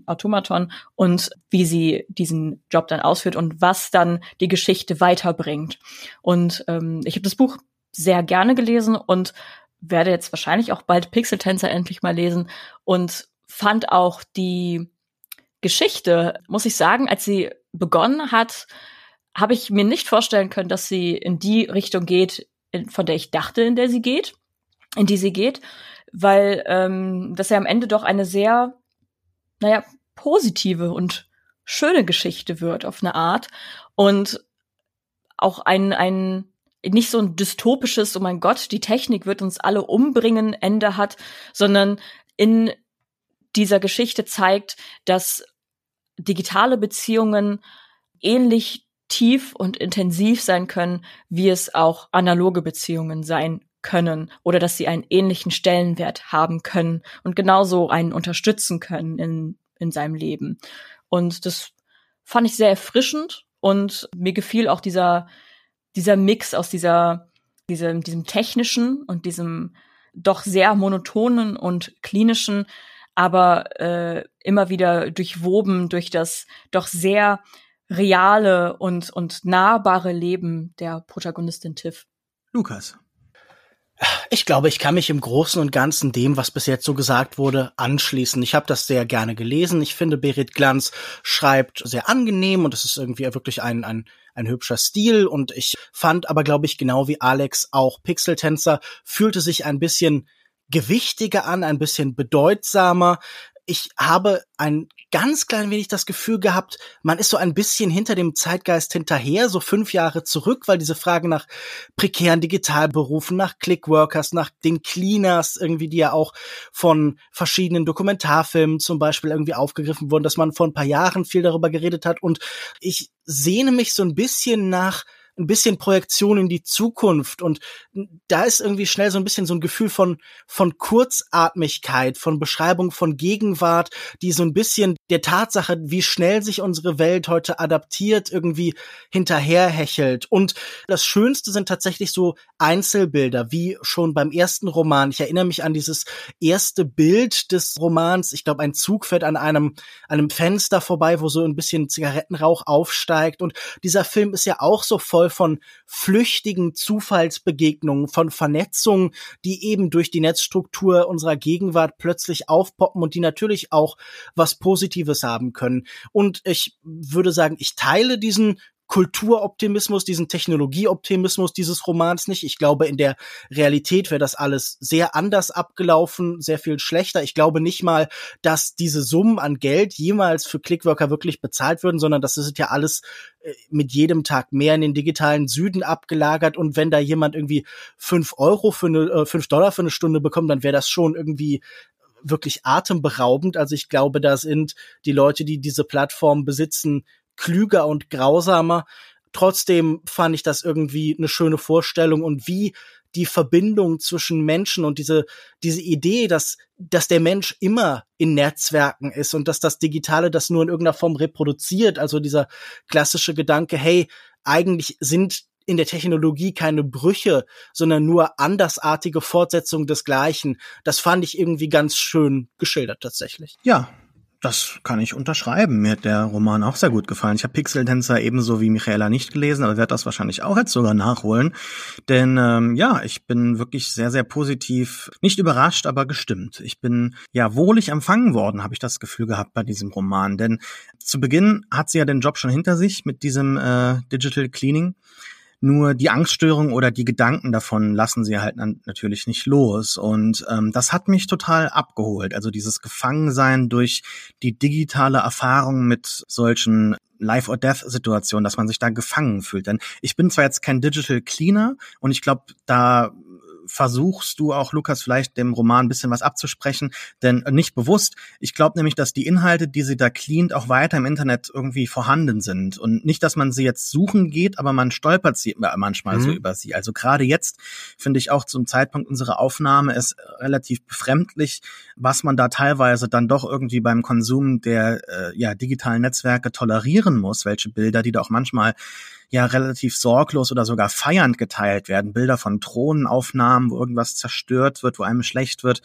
Automaton und wie sie diesen Job dann ausführt und was dann die Geschichte weiterbringt. Und ich habe das Buch sehr gerne gelesen und werde jetzt wahrscheinlich auch bald Pixeltänzer endlich mal lesen und fand auch die Geschichte, muss ich sagen, als sie begonnen hat, habe ich mir nicht vorstellen können, dass sie in die Richtung geht, von der ich dachte, in die sie geht, weil das ja am Ende doch eine sehr, positive und schöne Geschichte wird auf eine Art und auch ein nicht so ein dystopisches, oh mein Gott, die Technik wird uns alle umbringen, Ende hat, sondern in dieser Geschichte zeigt, dass digitale Beziehungen ähnlich tief und intensiv sein können, wie es auch analoge Beziehungen sein können oder dass sie einen ähnlichen Stellenwert haben können und genauso einen unterstützen können in seinem Leben. Und das fand ich sehr erfrischend und mir gefiel auch dieser Mix aus diesem technischen und diesem doch sehr monotonen und klinischen, aber immer wieder durchwoben durch das doch sehr reale und nahbare Leben der Protagonistin Tiff? Lukas. Ich glaube, ich kann mich im Großen und Ganzen dem, was bis jetzt so gesagt wurde, anschließen. Ich habe das sehr gerne gelesen. Ich finde, Berit Glanz schreibt sehr angenehm und es ist irgendwie wirklich ein hübscher Stil. Und ich fand aber, glaube ich, genau wie Alex auch Pixeltänzer, fühlte sich ein bisschen gewichtiger an, ein bisschen bedeutsamer. Ich habe ein ganz klein wenig das Gefühl gehabt, man ist so ein bisschen hinter dem Zeitgeist hinterher, so 5 Jahre zurück, weil diese Frage nach prekären Digitalberufen, nach Clickworkers, nach den Cleaners irgendwie, die ja auch von verschiedenen Dokumentarfilmen zum Beispiel irgendwie aufgegriffen wurden, dass man vor ein paar Jahren viel darüber geredet hat. Und ich sehne mich so ein bisschen nach ein bisschen Projektion in die Zukunft und da ist irgendwie schnell so ein bisschen so ein Gefühl von Kurzatmigkeit, von Beschreibung von Gegenwart, die so ein bisschen der Tatsache, wie schnell sich unsere Welt heute adaptiert, irgendwie hinterherhechelt. Und das Schönste sind tatsächlich so Einzelbilder, wie schon beim ersten Roman. Ich erinnere mich an dieses erste Bild des Romans. Ich glaube, ein Zug fährt an einem Fenster vorbei, wo so ein bisschen Zigarettenrauch aufsteigt. Und dieser Film ist ja auch so voll von flüchtigen Zufallsbegegnungen, von Vernetzungen, die eben durch die Netzstruktur unserer Gegenwart plötzlich aufpoppen und die natürlich auch was Positives haben können. Und ich würde sagen, ich teile diesen Kulturoptimismus, diesen Technologieoptimismus dieses Romans nicht. Ich glaube, in der Realität wäre das alles sehr anders abgelaufen, sehr viel schlechter. Ich glaube nicht mal, dass diese Summen an Geld jemals für Clickworker wirklich bezahlt würden, sondern das ist ja alles mit jedem Tag mehr in den digitalen Süden abgelagert. Und wenn da jemand irgendwie 5 Dollar für eine Stunde bekommt, dann wäre das schon irgendwie wirklich atemberaubend. Also ich glaube, da sind die Leute, die diese Plattform besitzen, klüger und grausamer. Trotzdem fand ich das irgendwie eine schöne Vorstellung und wie die Verbindung zwischen Menschen und diese Idee, dass der Mensch immer in Netzwerken ist und dass das Digitale das nur in irgendeiner Form reproduziert. Also dieser klassische Gedanke, hey, eigentlich sind in der Technologie keine Brüche, sondern nur andersartige Fortsetzungen desgleichen. Das fand ich irgendwie ganz schön geschildert tatsächlich. Ja. Das kann ich unterschreiben. Mir hat der Roman auch sehr gut gefallen. Ich habe Pixeltänzer ebenso wie Michaela nicht gelesen, aber werde das wahrscheinlich auch jetzt sogar nachholen. Denn ich bin wirklich sehr, sehr positiv, nicht überrascht, aber gestimmt. Ich bin ja wohlig empfangen worden, habe ich das Gefühl gehabt bei diesem Roman. Denn zu Beginn hat sie ja den Job schon hinter sich mit diesem Digital Cleaning. Nur die Angststörung oder die Gedanken davon lassen sie halt natürlich nicht los. Und das hat mich total abgeholt. Also dieses Gefangensein durch die digitale Erfahrung mit solchen Life-or-Death-Situationen, dass man sich da gefangen fühlt. Denn ich bin zwar jetzt kein Digital Cleaner und ich glaube, da versuchst du auch, Lukas, vielleicht dem Roman ein bisschen was abzusprechen, denn nicht bewusst. Ich glaube nämlich, dass die Inhalte, die sie da cleant, auch weiter im Internet irgendwie vorhanden sind. Und nicht, dass man sie jetzt suchen geht, aber man stolpert sie manchmal so über sie. Also gerade jetzt finde ich auch zum Zeitpunkt unserer Aufnahme ist relativ befremdlich, was man da teilweise dann doch irgendwie beim Konsum der digitalen Netzwerke tolerieren muss, welche Bilder, die da auch manchmal ja relativ sorglos oder sogar feiernd geteilt werden. Bilder von Drohnenaufnahmen, wo irgendwas zerstört wird, wo einem schlecht wird.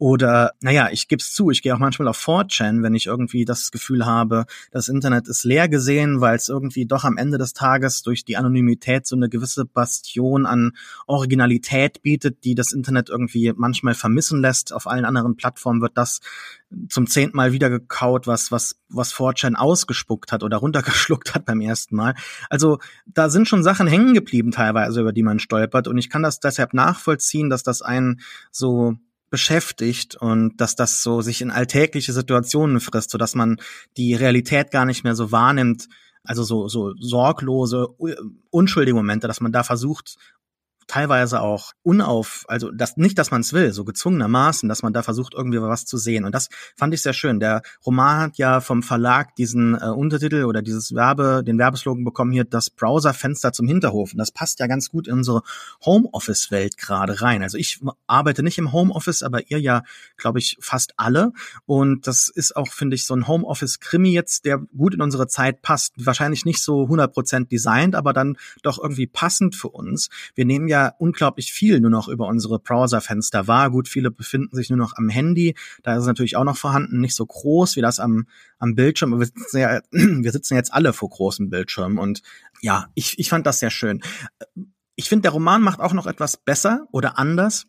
Oder, ich gebe es zu, ich gehe auch manchmal auf 4chan, wenn ich irgendwie das Gefühl habe, das Internet ist leer gesehen, weil es irgendwie doch am Ende des Tages durch die Anonymität so eine gewisse Bastion an Originalität bietet, die das Internet irgendwie manchmal vermissen lässt. Auf allen anderen Plattformen wird das zum 10. Mal wieder gekaut, was 4chan ausgespuckt hat oder runtergeschluckt hat beim ersten Mal. Also da sind schon Sachen hängen geblieben teilweise, über die man stolpert. Und ich kann das deshalb nachvollziehen, dass das einen so beschäftigt und dass das so sich in alltägliche Situationen frisst, sodass man die Realität gar nicht mehr so wahrnimmt, also so sorglose, unschuldige Momente, dass man da versucht, teilweise auch nicht, dass man es will, so gezwungenermaßen, dass man da versucht, irgendwie was zu sehen. Und das fand ich sehr schön. Der Roman hat ja vom Verlag diesen Untertitel oder den Werbeslogan bekommen hier, das Browserfenster zum Hinterhof. Und das passt ja ganz gut in unsere Homeoffice-Welt gerade rein. Also ich arbeite nicht im Homeoffice, aber ihr ja, glaube ich, fast alle. Und das ist auch, finde ich, so ein Homeoffice-Krimi jetzt, der gut in unsere Zeit passt. Wahrscheinlich nicht so 100% designt, aber dann doch irgendwie passend für uns. Wir nehmen ja ja unglaublich viel nur noch über unsere Browserfenster wahr. Gut, viele befinden sich nur noch am Handy. Da ist es natürlich auch noch vorhanden, nicht so groß wie das am Bildschirm. Aber wir sitzen jetzt alle vor großen Bildschirmen. Und ja, ich fand das sehr schön. Ich finde, der Roman macht auch noch etwas besser oder anders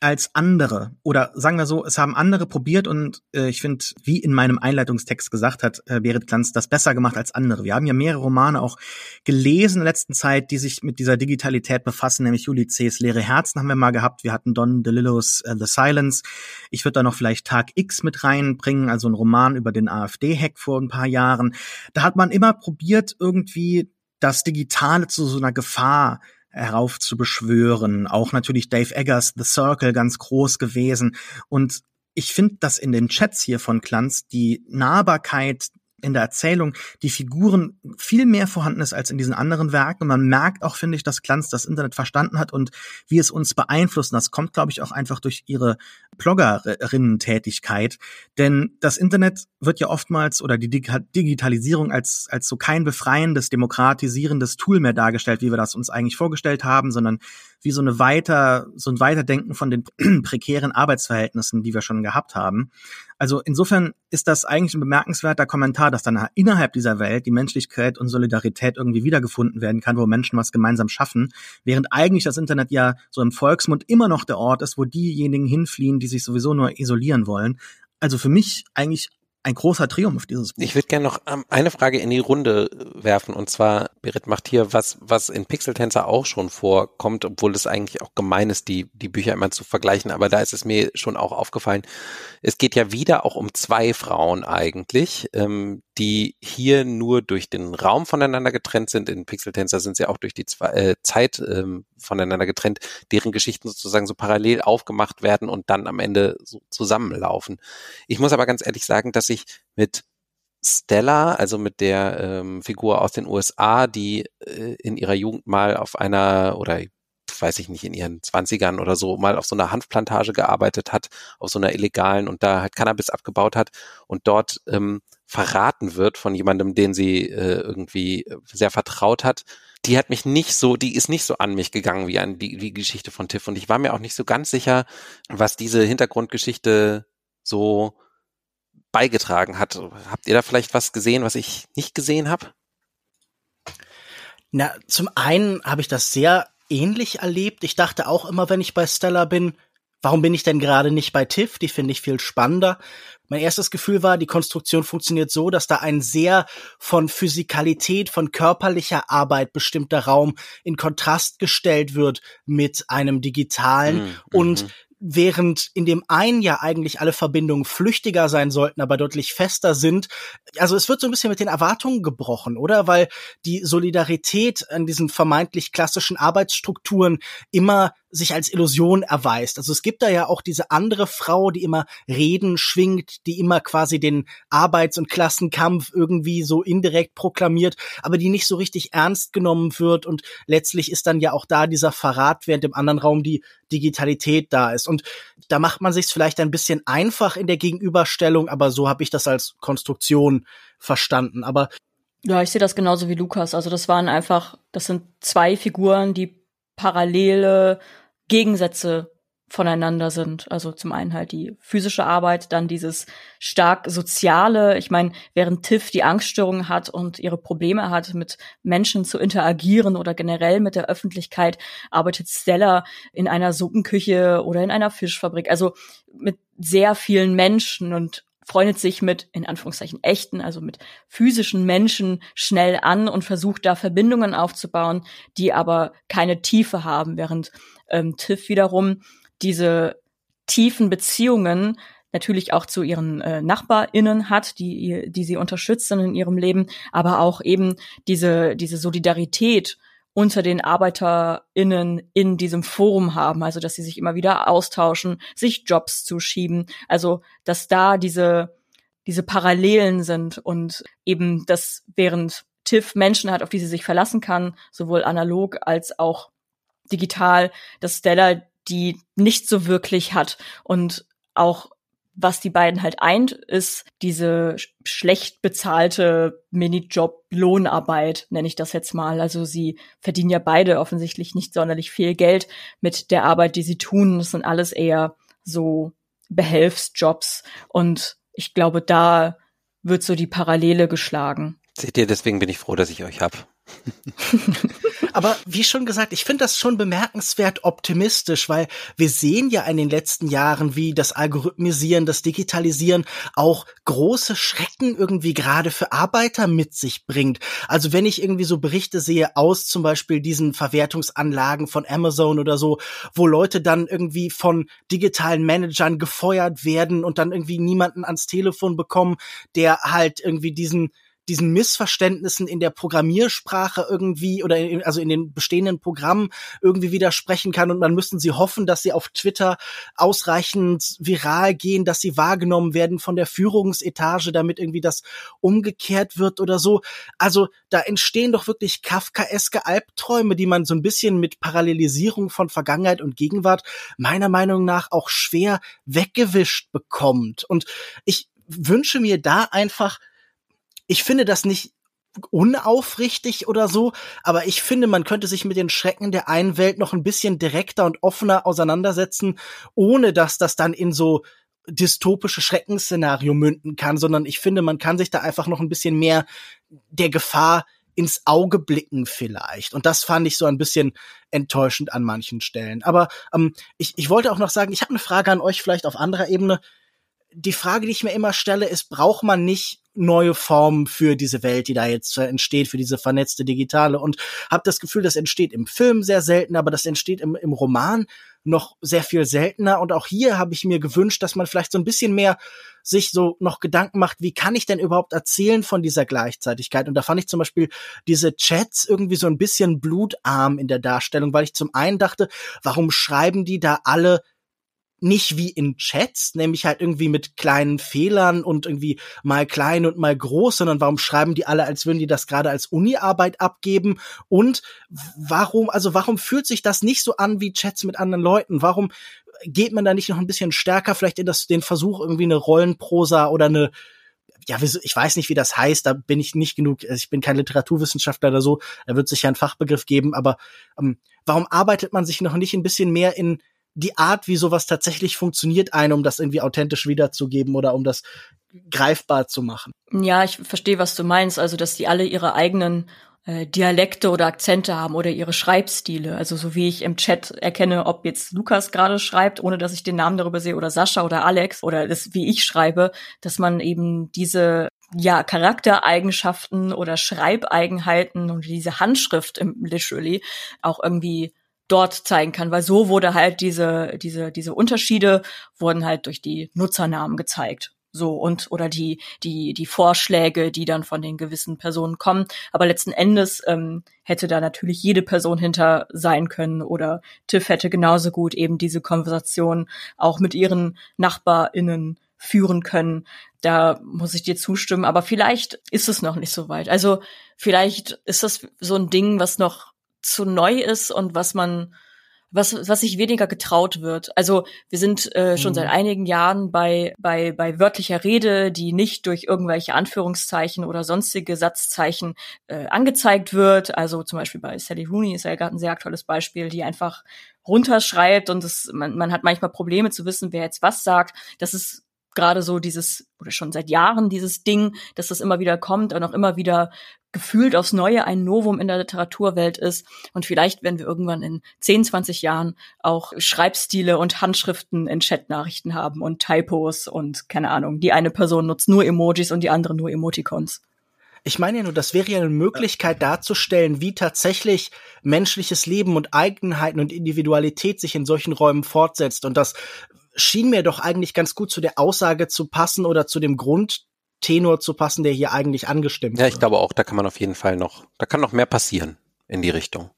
als andere. Oder sagen wir so, es haben andere probiert und ich finde, wie in meinem Einleitungstext gesagt hat, Berit Glanz das besser gemacht als andere. Wir haben ja mehrere Romane auch gelesen in der letzten Zeit, die sich mit dieser Digitalität befassen, nämlich Juli C.'s Leere Herzen haben wir mal gehabt. Wir hatten Don DeLillos The Silence. Ich würde da noch vielleicht Tag X mit reinbringen, also ein Roman über den AfD-Hack vor ein paar Jahren. Da hat man immer probiert, irgendwie das Digitale zu so einer Gefahr herauf zu beschwören. Auch natürlich Dave Eggers, The Circle, ganz groß gewesen. Und ich finde, dass in den Chats hier von Glanz die Nahbarkeit in der Erzählung, die Figuren viel mehr vorhanden ist als in diesen anderen Werken. Und man merkt auch, finde ich, dass Glanz das Internet verstanden hat und wie es uns beeinflusst. Und das kommt, glaube ich, auch einfach durch ihre Bloggerinnen-Tätigkeit. Denn das Internet wird ja oftmals oder die Digitalisierung als so kein befreiendes, demokratisierendes Tool mehr dargestellt, wie wir das uns eigentlich vorgestellt haben, sondern wie so ein Weiterdenken von den prekären Arbeitsverhältnissen, die wir schon gehabt haben. Also insofern ist das eigentlich ein bemerkenswerter Kommentar, dass dann innerhalb dieser Welt die Menschlichkeit und Solidarität irgendwie wiedergefunden werden kann, wo Menschen was gemeinsam schaffen, während eigentlich das Internet ja so im Volksmund immer noch der Ort ist, wo diejenigen hinfliehen, die sich sowieso nur isolieren wollen. Also für mich eigentlich ein großer Triumph dieses Buch. Ich würde gerne noch eine Frage in die Runde werfen, und zwar, Berit macht hier was in Pixeltänzer auch schon vorkommt, obwohl es eigentlich auch gemein ist, die Bücher immer zu vergleichen, aber da ist es mir schon auch aufgefallen, es geht ja wieder auch um zwei Frauen eigentlich, die hier nur durch den Raum voneinander getrennt sind. In Pixeltänzer sind sie auch durch die Zeit voneinander getrennt, deren Geschichten sozusagen so parallel aufgemacht werden und dann am Ende so zusammenlaufen. Ich muss aber ganz ehrlich sagen, dass ich mit Stella, also mit der Figur aus den USA, die in ihrer Jugend mal auf einer, oder weiß ich nicht, in ihren 20ern oder so, mal auf so einer Hanfplantage gearbeitet hat, auf so einer illegalen, und da halt Cannabis abgebaut hat und dort verraten wird von jemandem, den sie irgendwie sehr vertraut hat. Die ist nicht so an mich gegangen wie an die Geschichte von Tiff, und ich war mir auch nicht so ganz sicher, was diese Hintergrundgeschichte so beigetragen hat. Habt ihr da vielleicht was gesehen, was ich nicht gesehen habe? Na, zum einen habe ich das sehr ähnlich erlebt. Ich dachte auch immer, wenn ich bei Stella bin, warum bin ich denn gerade nicht bei Tiff? Die finde ich viel spannender. Mein erstes Gefühl war, die Konstruktion funktioniert so, dass da ein sehr von Physikalität, von körperlicher Arbeit bestimmter Raum in Kontrast gestellt wird mit einem digitalen. Und während in dem einen ja eigentlich alle Verbindungen flüchtiger sein sollten, aber deutlich fester sind. Also es wird so ein bisschen mit den Erwartungen gebrochen, oder? Weil die Solidarität an diesen vermeintlich klassischen Arbeitsstrukturen immer sich als Illusion erweist. Also es gibt da ja auch diese andere Frau, die immer Reden schwingt, die immer quasi den Arbeits- und Klassenkampf irgendwie so indirekt proklamiert, aber die nicht so richtig ernst genommen wird, und letztlich ist dann ja auch da dieser Verrat, während im anderen Raum die Digitalität da ist. Und da macht man sich's vielleicht ein bisschen einfach in der Gegenüberstellung, aber so habe ich das als Konstruktion verstanden. Aber ja, ich sehe das genauso wie Lukas. Also das sind zwei Figuren, die parallele Gegensätze voneinander sind. Also zum einen halt die physische Arbeit, dann dieses stark soziale. Ich meine, während Tiff die Angststörung hat und ihre Probleme hat, mit Menschen zu interagieren oder generell mit der Öffentlichkeit, arbeitet Stella in einer Suppenküche oder in einer Fischfabrik. Also mit sehr vielen Menschen und freundet sich mit, in Anführungszeichen, echten, also mit physischen Menschen schnell an und versucht da Verbindungen aufzubauen, die aber keine Tiefe haben, während Tiff wiederum diese tiefen Beziehungen natürlich auch zu ihren NachbarInnen hat, die sie unterstützen in ihrem Leben, aber auch eben diese Solidarität unter den ArbeiterInnen in diesem Forum haben, also dass sie sich immer wieder austauschen, sich Jobs zuschieben, also dass da diese Parallelen sind, und eben, dass während Tiff Menschen hat, auf die sie sich verlassen kann, sowohl analog als auch digital, dass Stella die nicht so wirklich hat und auch was die beiden halt eint, ist diese schlecht bezahlte Minijob-Lohnarbeit, nenne ich das jetzt mal. Also sie verdienen ja beide offensichtlich nicht sonderlich viel Geld mit der Arbeit, die sie tun. Das sind alles eher so Behelfsjobs. Und ich glaube, da wird so die Parallele geschlagen. Seht ihr, deswegen bin ich froh, dass ich euch habe. Aber wie schon gesagt, ich finde das schon bemerkenswert optimistisch, weil wir sehen ja in den letzten Jahren, wie das Algorithmisieren, das Digitalisieren auch große Schrecken irgendwie gerade für Arbeiter mit sich bringt. Also wenn ich irgendwie so Berichte sehe aus zum Beispiel diesen Verwertungsanlagen von Amazon oder so, wo Leute dann irgendwie von digitalen Managern gefeuert werden und dann irgendwie niemanden ans Telefon bekommen, der halt irgendwie diesen Missverständnissen in der Programmiersprache irgendwie oder also in den bestehenden Programmen irgendwie widersprechen kann, und dann müssen sie hoffen, dass sie auf Twitter ausreichend viral gehen, dass sie wahrgenommen werden von der Führungsetage, damit irgendwie das umgekehrt wird oder so. Also da entstehen doch wirklich kafkaeske Albträume, die man so ein bisschen mit Parallelisierung von Vergangenheit und Gegenwart meiner Meinung nach auch schwer weggewischt bekommt. Und ich wünsche mir da einfach, ich finde das nicht unaufrichtig oder so, aber ich finde, man könnte sich mit den Schrecken der einen Welt noch ein bisschen direkter und offener auseinandersetzen, ohne dass das dann in so dystopische Schreckensszenario münden kann, sondern ich finde, man kann sich da einfach noch ein bisschen mehr der Gefahr ins Auge blicken vielleicht. Und das fand ich so ein bisschen enttäuschend an manchen Stellen. Aber ich wollte auch noch sagen, ich habe eine Frage an euch vielleicht auf anderer Ebene. Die Frage, die ich mir immer stelle, ist, braucht man nicht neue Formen für diese Welt, die da jetzt entsteht, für diese vernetzte Digitale? Und habe das Gefühl, das entsteht im Film sehr selten, aber das entsteht im Roman noch sehr viel seltener. Und auch hier habe ich mir gewünscht, dass man vielleicht so ein bisschen mehr sich so noch Gedanken macht, wie kann ich denn überhaupt erzählen von dieser Gleichzeitigkeit? Und da fand ich zum Beispiel diese Chats irgendwie so ein bisschen blutarm in der Darstellung, weil ich zum einen dachte, warum schreiben die da alle nicht wie in Chats, nämlich halt irgendwie mit kleinen Fehlern und irgendwie mal klein und mal groß, sondern warum schreiben die alle, als würden die das gerade als Uni-Arbeit abgeben? Und warum fühlt sich das nicht so an wie Chats mit anderen Leuten? Warum geht man da nicht noch ein bisschen stärker vielleicht in den Versuch, irgendwie eine Rollenprosa oder eine, ja, ich weiß nicht, wie das heißt, da bin ich nicht genug, ich bin kein Literaturwissenschaftler oder so, da wird sich ja ein Fachbegriff geben, aber warum arbeitet man sich noch nicht ein bisschen mehr in die Art, wie sowas tatsächlich funktioniert, um das irgendwie authentisch wiederzugeben oder um das greifbar zu machen? Ja, ich verstehe, was du meinst. Also, dass die alle ihre eigenen Dialekte oder Akzente haben oder ihre Schreibstile. Also, so wie ich im Chat erkenne, ob jetzt Lukas gerade schreibt, ohne dass ich den Namen darüber sehe, oder Sascha oder Alex, oder das, wie ich schreibe, dass man eben diese Charaktereigenschaften oder Schreibeigenheiten und diese Handschrift im Literally auch irgendwie dort zeigen kann, weil so wurde halt diese Unterschiede wurden halt durch die Nutzernamen gezeigt. So, und oder die Vorschläge, die dann von den gewissen Personen kommen. Aber letzten Endes hätte da natürlich jede Person hinter sein können, oder Tiff hätte genauso gut eben diese Konversation auch mit ihren NachbarInnen führen können. Da muss ich dir zustimmen, aber vielleicht ist es noch nicht so weit. Also vielleicht ist das so ein Ding, was noch zu neu ist und was sich weniger getraut wird. Also wir sind schon seit einigen Jahren bei wörtlicher Rede, die nicht durch irgendwelche Anführungszeichen oder sonstige Satzzeichen angezeigt wird. Also zum Beispiel bei Sally Rooney ist ja gerade ein sehr aktuelles Beispiel, die einfach runterschreibt, und man hat manchmal Probleme zu wissen, wer jetzt was sagt. Das ist gerade so oder schon seit Jahren dieses Ding, dass das immer wieder kommt und auch immer wieder gefühlt aufs Neue ein Novum in der Literaturwelt ist. Und vielleicht werden wir irgendwann in 10, 20 Jahren auch Schreibstile und Handschriften in Chatnachrichten haben und Typos und keine Ahnung. Die eine Person nutzt nur Emojis und die andere nur Emoticons. Ich meine ja nur, das wäre ja eine Möglichkeit darzustellen, wie tatsächlich menschliches Leben und Eigenheiten und Individualität sich in solchen Räumen fortsetzt. Und das schien mir doch eigentlich ganz gut zu der Aussage zu passen oder zu dem Grundtenor zu passen, der hier eigentlich angestimmt wird. Ja, ich glaube auch, da kann man auf jeden Fall da kann noch mehr passieren in die Richtung.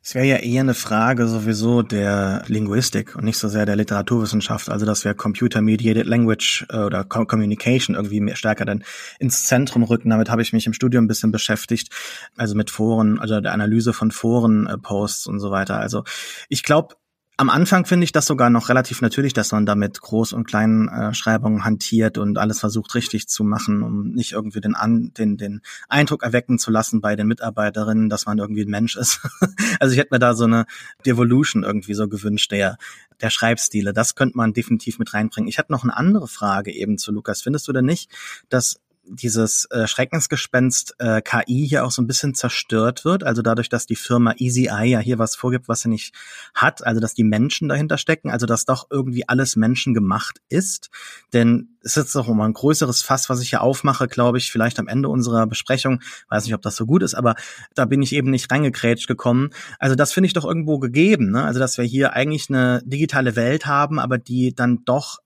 Es wäre ja eher eine Frage sowieso der Linguistik und nicht so sehr der Literaturwissenschaft, also dass wir Computer-Mediated Language oder Communication irgendwie mehr stärker dann ins Zentrum rücken. Damit habe ich mich im Studium ein bisschen beschäftigt, also mit Foren, also der Analyse von Foren-Posts und so weiter. Also ich glaube, Am Anfang finde ich das sogar noch relativ natürlich, dass man damit Groß- und Kleinschreibungen hantiert und alles versucht richtig zu machen, um nicht irgendwie den Eindruck erwecken zu lassen bei den Mitarbeiterinnen, dass man irgendwie ein Mensch ist. Also ich hätte mir da so eine Devolution irgendwie so gewünscht, der Schreibstile. Das könnte man definitiv mit reinbringen. Ich hatte noch eine andere Frage eben zu Lukas. Findest du denn nicht, dass dieses Schreckensgespenst KI hier auch so ein bisschen zerstört wird, also dadurch, dass die Firma EasyEye ja hier was vorgibt, was sie nicht hat, also dass die Menschen dahinter stecken, also dass doch irgendwie alles menschengemacht ist, denn es ist doch immer ein größeres Fass, was ich hier aufmache, glaube ich, vielleicht am Ende unserer Besprechung, weiß nicht, ob das so gut ist, aber da bin ich eben nicht reingekrätscht gekommen, also das finde ich doch irgendwo gegeben, ne? Also dass wir hier eigentlich eine digitale Welt haben, aber die dann doch,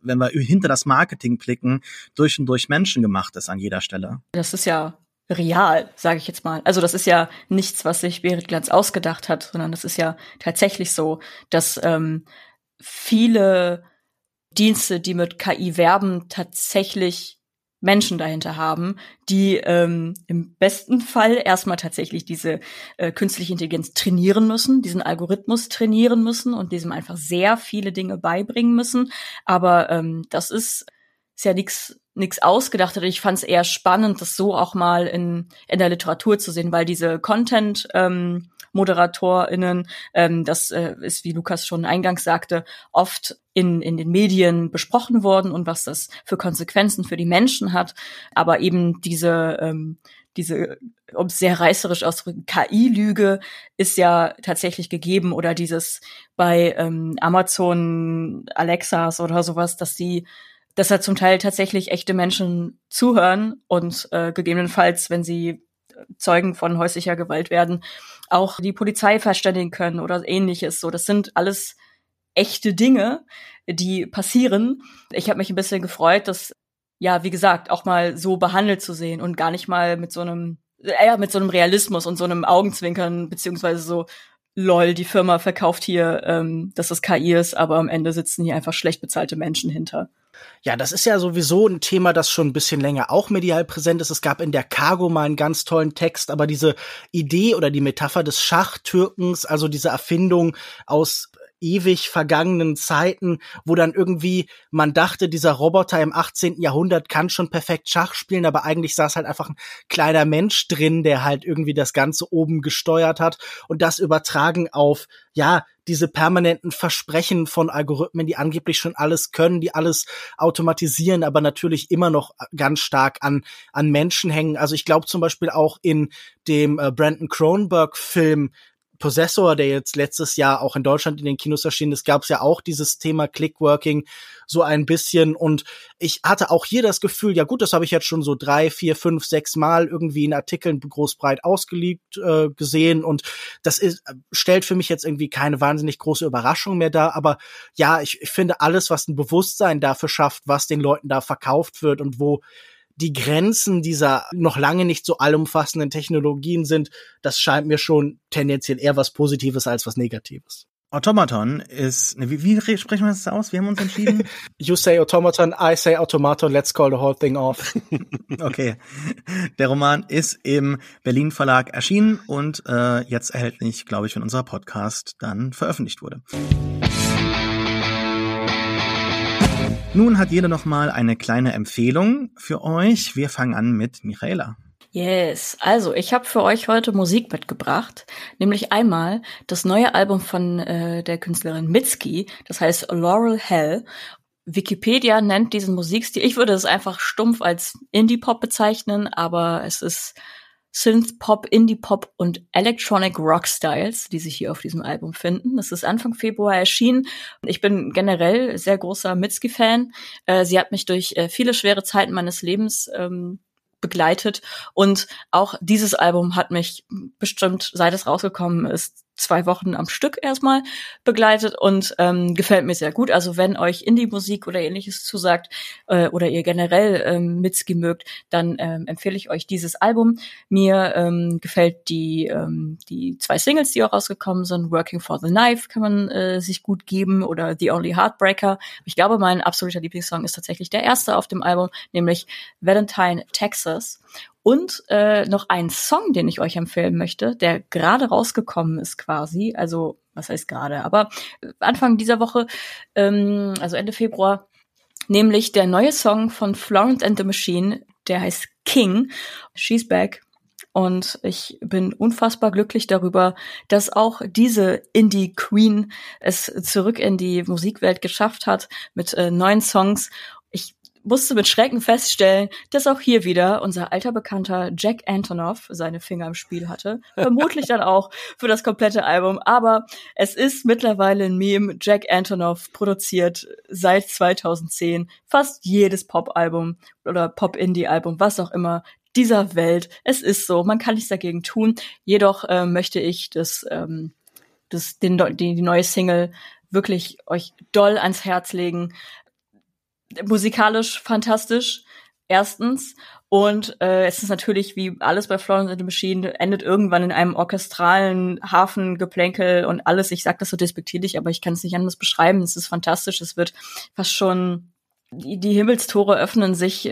wenn wir hinter das Marketing blicken, durch und durch Menschen gemacht ist an jeder Stelle. Das ist ja real, sage ich jetzt mal. Also das ist ja nichts, was sich Berit Glanz ausgedacht hat, sondern das ist ja tatsächlich so, dass viele Dienste, die mit KI werben, tatsächlich Menschen dahinter haben, die im besten Fall erstmal tatsächlich diese künstliche Intelligenz trainieren müssen, diesen Algorithmus trainieren müssen und diesem einfach sehr viele Dinge beibringen müssen. Aber das ist ja nichts ausgedacht. Ich fand es eher spannend, das so auch mal in der Literatur zu sehen, weil diese Content ModeratorInnen, das ist, wie Lukas schon eingangs sagte, oft in den Medien besprochen worden und was das für Konsequenzen für die Menschen hat. Aber eben diese, um es sehr reißerisch auszudrücken, KI-Lüge ist ja tatsächlich gegeben, oder dieses bei Amazon Alexas oder sowas, dass da zum Teil tatsächlich echte Menschen zuhören und gegebenenfalls, wenn sie Zeugen von häuslicher Gewalt werden, auch die Polizei verständigen können oder ähnliches. So, das sind alles echte Dinge, die passieren. Ich habe mich ein bisschen gefreut, das, ja, wie gesagt, auch mal so behandelt zu sehen und gar nicht mal mit so einem Realismus und so einem Augenzwinkern, beziehungsweise so, lol, die Firma verkauft hier, dass das KI ist, aber am Ende sitzen hier einfach schlecht bezahlte Menschen hinter. Ja, das ist ja sowieso ein Thema, das schon ein bisschen länger auch medial präsent ist. Es gab in der Cargo mal einen ganz tollen Text, aber diese Idee oder die Metapher des Schachtürkens, also diese Erfindung aus ewig vergangenen Zeiten, wo dann irgendwie man dachte, dieser Roboter im 18. Jahrhundert kann schon perfekt Schach spielen, aber eigentlich saß halt einfach ein kleiner Mensch drin, der halt irgendwie das Ganze oben gesteuert hat, und das übertragen auf, ja, diese permanenten Versprechen von Algorithmen, die angeblich schon alles können, die alles automatisieren, aber natürlich immer noch ganz stark an Menschen hängen. Also ich glaube zum Beispiel auch in dem Brandon Cronenberg-Film Possessor, der jetzt letztes Jahr auch in Deutschland in den Kinos erschienen ist, gab es ja auch dieses Thema Clickworking so ein bisschen, und ich hatte auch hier das Gefühl, ja gut, das habe ich jetzt schon so 3, 4, 5, 6 Mal irgendwie in Artikeln großbreit ausgelegt gesehen, und das stellt für mich jetzt irgendwie keine wahnsinnig große Überraschung mehr dar, aber ja, ich finde alles, was ein Bewusstsein dafür schafft, was den Leuten da verkauft wird und wo die Grenzen dieser noch lange nicht so allumfassenden Technologien sind, das scheint mir schon tendenziell eher was Positives als was Negatives. Automaton ist, wie sprechen wir das aus? Wir haben uns entschieden. You say Automaton, I say Automaton, let's call the whole thing off. Okay. Der Roman ist im Berlin Verlag erschienen und jetzt erhältlich, glaube ich, wenn unser Podcast dann veröffentlicht wurde. Nun hat jeder noch mal eine kleine Empfehlung für euch. Wir fangen an mit Michaela. Yes, also ich habe für euch heute Musik mitgebracht, nämlich einmal das neue Album von der Künstlerin Mitski, das heißt Laurel Hell. Wikipedia nennt diesen Musikstil, ich würde es einfach stumpf als Indie-Pop bezeichnen, aber es ist Synth-Pop, Indie-Pop und Electronic-Rock-Styles, die sich hier auf diesem Album finden. Das ist Anfang Februar erschienen. Ich bin generell sehr großer Mitski-Fan. Sie hat mich durch viele schwere Zeiten meines Lebens begleitet. Und auch dieses Album hat mich bestimmt, seit es rausgekommen ist, 2 Wochen am Stück erstmal begleitet und gefällt mir sehr gut. Also wenn euch Indie-Musik oder ähnliches zusagt oder ihr generell Mitski mögt, dann empfehle ich euch dieses Album. Mir gefällt die 2 Singles, die auch rausgekommen sind. Working for the Knife kann man sich gut geben oder The Only Heartbreaker. Ich glaube, mein absoluter Lieblingssong ist tatsächlich der erste auf dem Album, nämlich Valentine, Texas. Und noch ein Song, den ich euch empfehlen möchte, der gerade rausgekommen ist quasi, also was heißt gerade, aber Anfang dieser Woche, also Ende Februar, nämlich der neue Song von Florence and the Machine, der heißt King, She's Back. Und ich bin unfassbar glücklich darüber, dass auch diese Indie-Queen es zurück in die Musikwelt geschafft hat mit neuen Songs. Ich musste mit Schrecken feststellen, dass auch hier wieder unser alter Bekannter Jack Antonoff seine Finger im Spiel hatte. Vermutlich dann auch für das komplette Album. Aber es ist mittlerweile ein Meme. Jack Antonoff produziert seit 2010 fast jedes Pop-Album oder Pop-Indie-Album, was auch immer, dieser Welt. Es ist so, man kann nichts dagegen tun. Jedoch möchte ich die neue Single wirklich euch doll ans Herz legen. Musikalisch fantastisch, erstens. Und es ist natürlich, wie alles bei Florence and the Machine, endet irgendwann in einem orchestralen Hafengeplänkel und alles. Ich sag das so despektierlich, aber ich kann es nicht anders beschreiben. Es ist fantastisch, es wird fast schon... Die Himmelstore öffnen sich,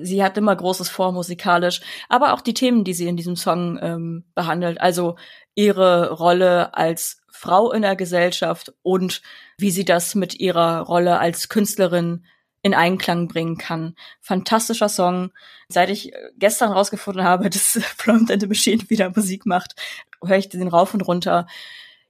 sie hat immer Großes vor musikalisch, aber auch die Themen, die sie in diesem Song behandelt, also ihre Rolle als Frau in der Gesellschaft und wie sie das mit ihrer Rolle als Künstlerin in Einklang bringen kann. Fantastischer Song. Seit ich gestern rausgefunden habe, dass Florence and the Machine wieder Musik macht, höre ich den rauf und runter.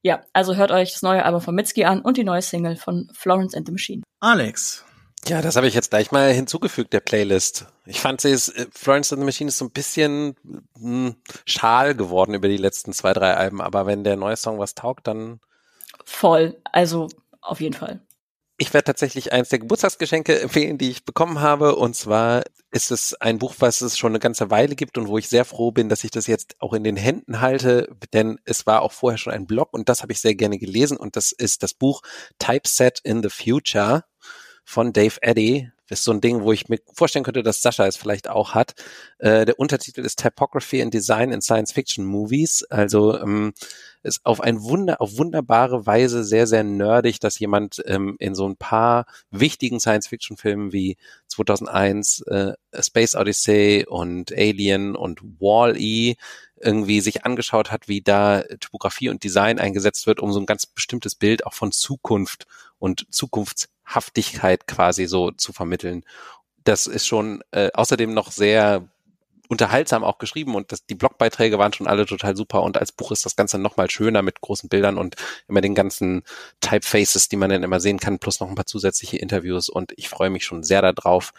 Ja, also hört euch das neue Album von Mitski an und die neue Single von Florence and the Machine. Alex. Ja, das habe ich jetzt gleich mal hinzugefügt, der Playlist. Ich fand, Florence and the Machine ist so ein bisschen schal geworden über die letzten 2, 3 Alben, aber wenn der neue Song was taugt, dann... Voll, also auf jeden Fall. Ich werde tatsächlich eins der Geburtstagsgeschenke empfehlen, die ich bekommen habe, und zwar ist es ein Buch, was es schon eine ganze Weile gibt und wo ich sehr froh bin, dass ich das jetzt auch in den Händen halte, denn es war auch vorher schon ein Blog und das habe ich sehr gerne gelesen und das ist das Buch Typeset in the Future von Dave Eddy. Das ist so ein Ding, wo ich mir vorstellen könnte, dass Sascha es vielleicht auch hat. Der Untertitel ist Typography and Design in Science-Fiction Movies. Also ist auf wunderbare Weise sehr, sehr nerdig, dass jemand in so ein paar wichtigen Science-Fiction-Filmen wie 2001, Space Odyssey und Alien und Wall-E irgendwie sich angeschaut hat, wie da Typografie und Design eingesetzt wird, um so ein ganz bestimmtes Bild auch von Zukunft und Zukunftshaftigkeit quasi so zu vermitteln. Das ist schon außerdem noch sehr unterhaltsam auch geschrieben und die Blogbeiträge waren schon alle total super und als Buch ist das Ganze nochmal schöner mit großen Bildern und immer den ganzen Typefaces, die man dann immer sehen kann, plus noch ein paar zusätzliche Interviews und ich freue mich schon sehr darauf,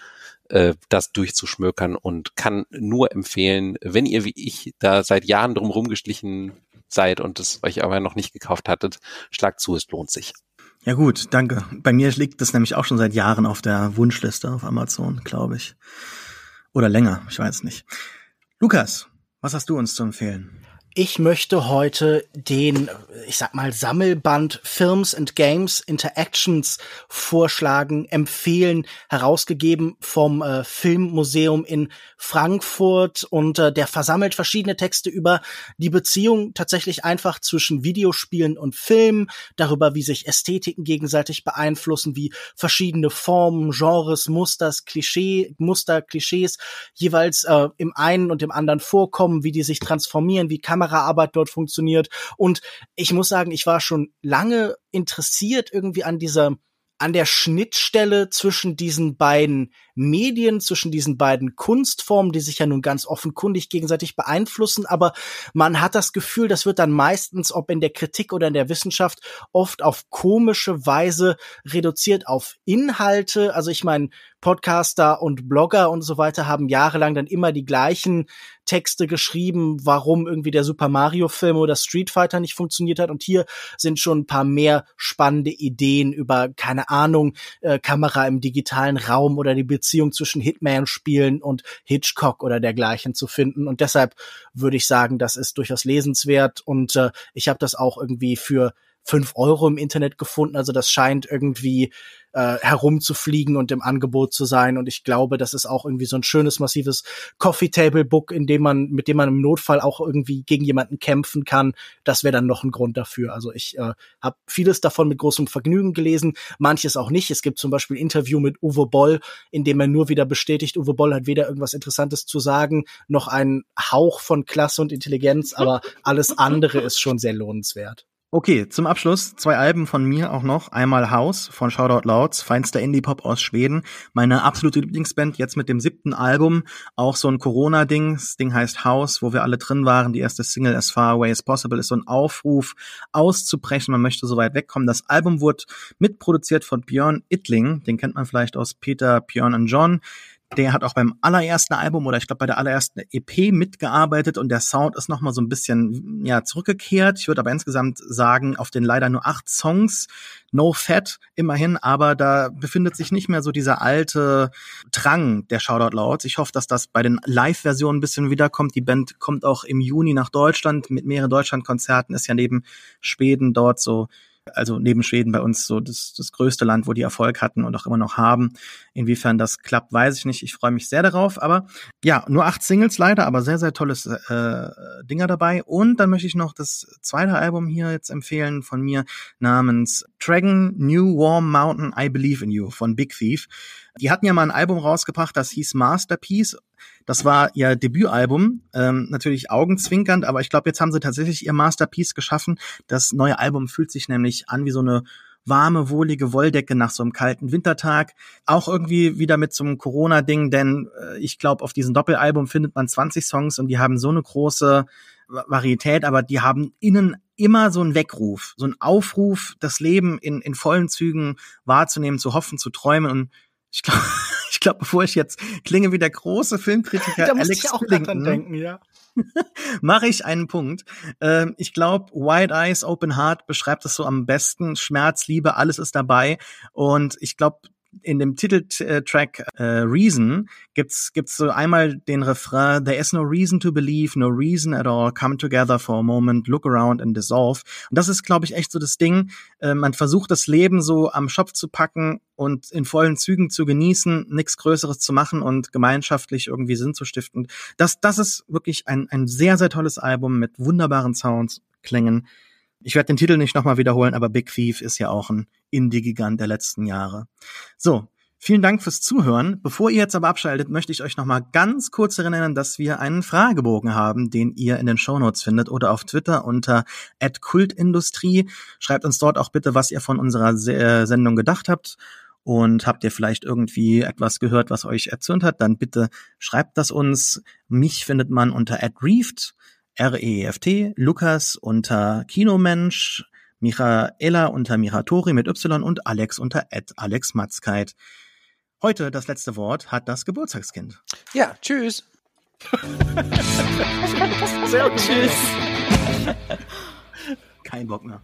das durchzuschmökern und kann nur empfehlen, wenn ihr wie ich da seit Jahren drum rumgeschlichen seid und es euch aber noch nicht gekauft hattet, schlagt zu, es lohnt sich. Ja gut, danke. Bei mir liegt das nämlich auch schon seit Jahren auf der Wunschliste auf Amazon, glaube ich. Oder länger, ich weiß nicht. Lukas, was hast du uns zu empfehlen? Ich möchte heute den, ich sag mal, Sammelband Films and Games Interactions vorschlagen, empfehlen, herausgegeben vom Filmmuseum in Frankfurt und der versammelt verschiedene Texte über die Beziehung tatsächlich einfach zwischen Videospielen und Filmen, darüber, wie sich Ästhetiken gegenseitig beeinflussen, wie verschiedene Formen, Genres, Muster, Klischees jeweils im einen und im anderen vorkommen, wie die sich transformieren, wie Kameraarbeit dort funktioniert. Und ich muss sagen, ich war schon lange interessiert irgendwie an der Schnittstelle zwischen diesen beiden Medien, zwischen diesen beiden Kunstformen, die sich ja nun ganz offenkundig gegenseitig beeinflussen, aber man hat das Gefühl, das wird dann meistens, ob in der Kritik oder in der Wissenschaft, oft auf komische Weise reduziert auf Inhalte. Also ich meine, Podcaster und Blogger und so weiter haben jahrelang dann immer die gleichen Texte geschrieben, warum irgendwie der Super Mario-Film oder Street Fighter nicht funktioniert hat. Und hier sind schon ein paar mehr spannende Ideen über, keine Ahnung, Kamera im digitalen Raum oder die Beziehung zwischen Hitman-Spielen und Hitchcock oder dergleichen zu finden. Und deshalb würde ich sagen, das ist durchaus lesenswert. Und ich habe das auch irgendwie für 5 € im Internet gefunden. Also das scheint irgendwie herumzufliegen und im Angebot zu sein. Und ich glaube, das ist auch irgendwie so ein schönes, massives Coffee-Table-Book, mit dem man im Notfall auch irgendwie gegen jemanden kämpfen kann. Das wäre dann noch ein Grund dafür. Also ich habe vieles davon mit großem Vergnügen gelesen, manches auch nicht. Es gibt zum Beispiel ein Interview mit Uwe Boll, in dem er nur wieder bestätigt, Uwe Boll hat weder irgendwas Interessantes zu sagen, noch einen Hauch von Klasse und Intelligenz, aber alles andere ist schon sehr lohnenswert. Okay, zum Abschluss zwei Alben von mir auch noch. Einmal House von Shout Out Louds, feinster Indie-Pop aus Schweden. Meine absolute Lieblingsband, jetzt mit dem 7. Album. Auch so ein Corona-Ding. Das Ding heißt House, wo wir alle drin waren. Die erste Single, As Far Away As Possible, ist so ein Aufruf, auszubrechen. Man möchte so weit wegkommen. Das Album wurde mitproduziert von Björn Ittling. Den kennt man vielleicht aus Peter, Björn und John. Der hat auch beim allerersten Album oder ich glaube bei der allerersten EP mitgearbeitet und der Sound ist nochmal so ein bisschen zurückgekehrt. Ich würde aber insgesamt sagen, auf den leider nur 8 Songs, No Fat immerhin, aber da befindet sich nicht mehr so dieser alte Drang der Shout Out Louds. Ich hoffe, dass das bei den Live-Versionen ein bisschen wiederkommt. Die Band kommt auch im Juni nach Deutschland mit mehreren Deutschlandkonzerten, ist ja neben Schweden dort so... Also neben Schweden bei uns so das größte Land, wo die Erfolg hatten und auch immer noch haben. Inwiefern das klappt, weiß ich nicht. Ich freue mich sehr darauf. Aber ja, nur 8 Singles leider, aber sehr, sehr tolles Dinger dabei. Und dann möchte ich noch das zweite Album hier jetzt empfehlen von mir namens Dragon New Warm Mountain I Believe in You von Big Thief. Die hatten ja mal ein Album rausgebracht, das hieß Masterpiece. Das war ihr Debütalbum, natürlich augenzwinkernd, aber ich glaube, jetzt haben sie tatsächlich ihr Masterpiece geschaffen. Das neue Album fühlt sich nämlich an wie so eine warme, wohlige Wolldecke nach so einem kalten Wintertag. Auch irgendwie wieder mit so einem Corona-Ding, denn ich glaube, auf diesem Doppelalbum findet man 20 Songs und die haben so eine große Varietät, aber die haben innen immer so einen Weckruf, so einen Aufruf, das Leben in vollen Zügen wahrzunehmen, zu hoffen, zu träumen und ich glaube, bevor ich jetzt klinge wie der große Filmkritiker Alex Matzkeit, ja. mache ich einen Punkt. Ich glaube, Wide Eyes, Open Heart beschreibt es so am besten. Schmerz, Liebe, alles ist dabei. Und ich glaube, in dem Titeltrack Reason gibt's so einmal den Refrain There is no reason to believe, no reason at all, come together for a moment, look around and dissolve. Und das ist, glaube ich, echt so das Ding. Man versucht, das Leben so am Schopf zu packen und in vollen Zügen zu genießen, nichts Größeres zu machen und gemeinschaftlich irgendwie Sinn zu stiften. Das ist wirklich ein sehr, sehr tolles Album mit wunderbaren Sounds, Klängen. Ich werde den Titel nicht nochmal wiederholen, aber Big Thief ist ja auch ein Indie-Gigant der letzten Jahre. So, vielen Dank fürs Zuhören. Bevor ihr jetzt aber abschaltet, möchte ich euch nochmal ganz kurz erinnern, dass wir einen Fragebogen haben, den ihr in den Shownotes findet oder auf Twitter unter @kultindustrie. Schreibt uns dort auch bitte, was ihr von unserer Sendung gedacht habt. Und habt ihr vielleicht irgendwie etwas gehört, was euch erzürnt hat, dann bitte schreibt das uns. Mich findet man unter @reeft. R-E-E-F-T, Lukas unter Kinomensch, Michaela unter Miratori mit Y und Alex unter Alex Matzkeit. Heute das letzte Wort hat das Geburtstagskind. Ja, tschüss. Sehr tschüss. Kein Bock mehr.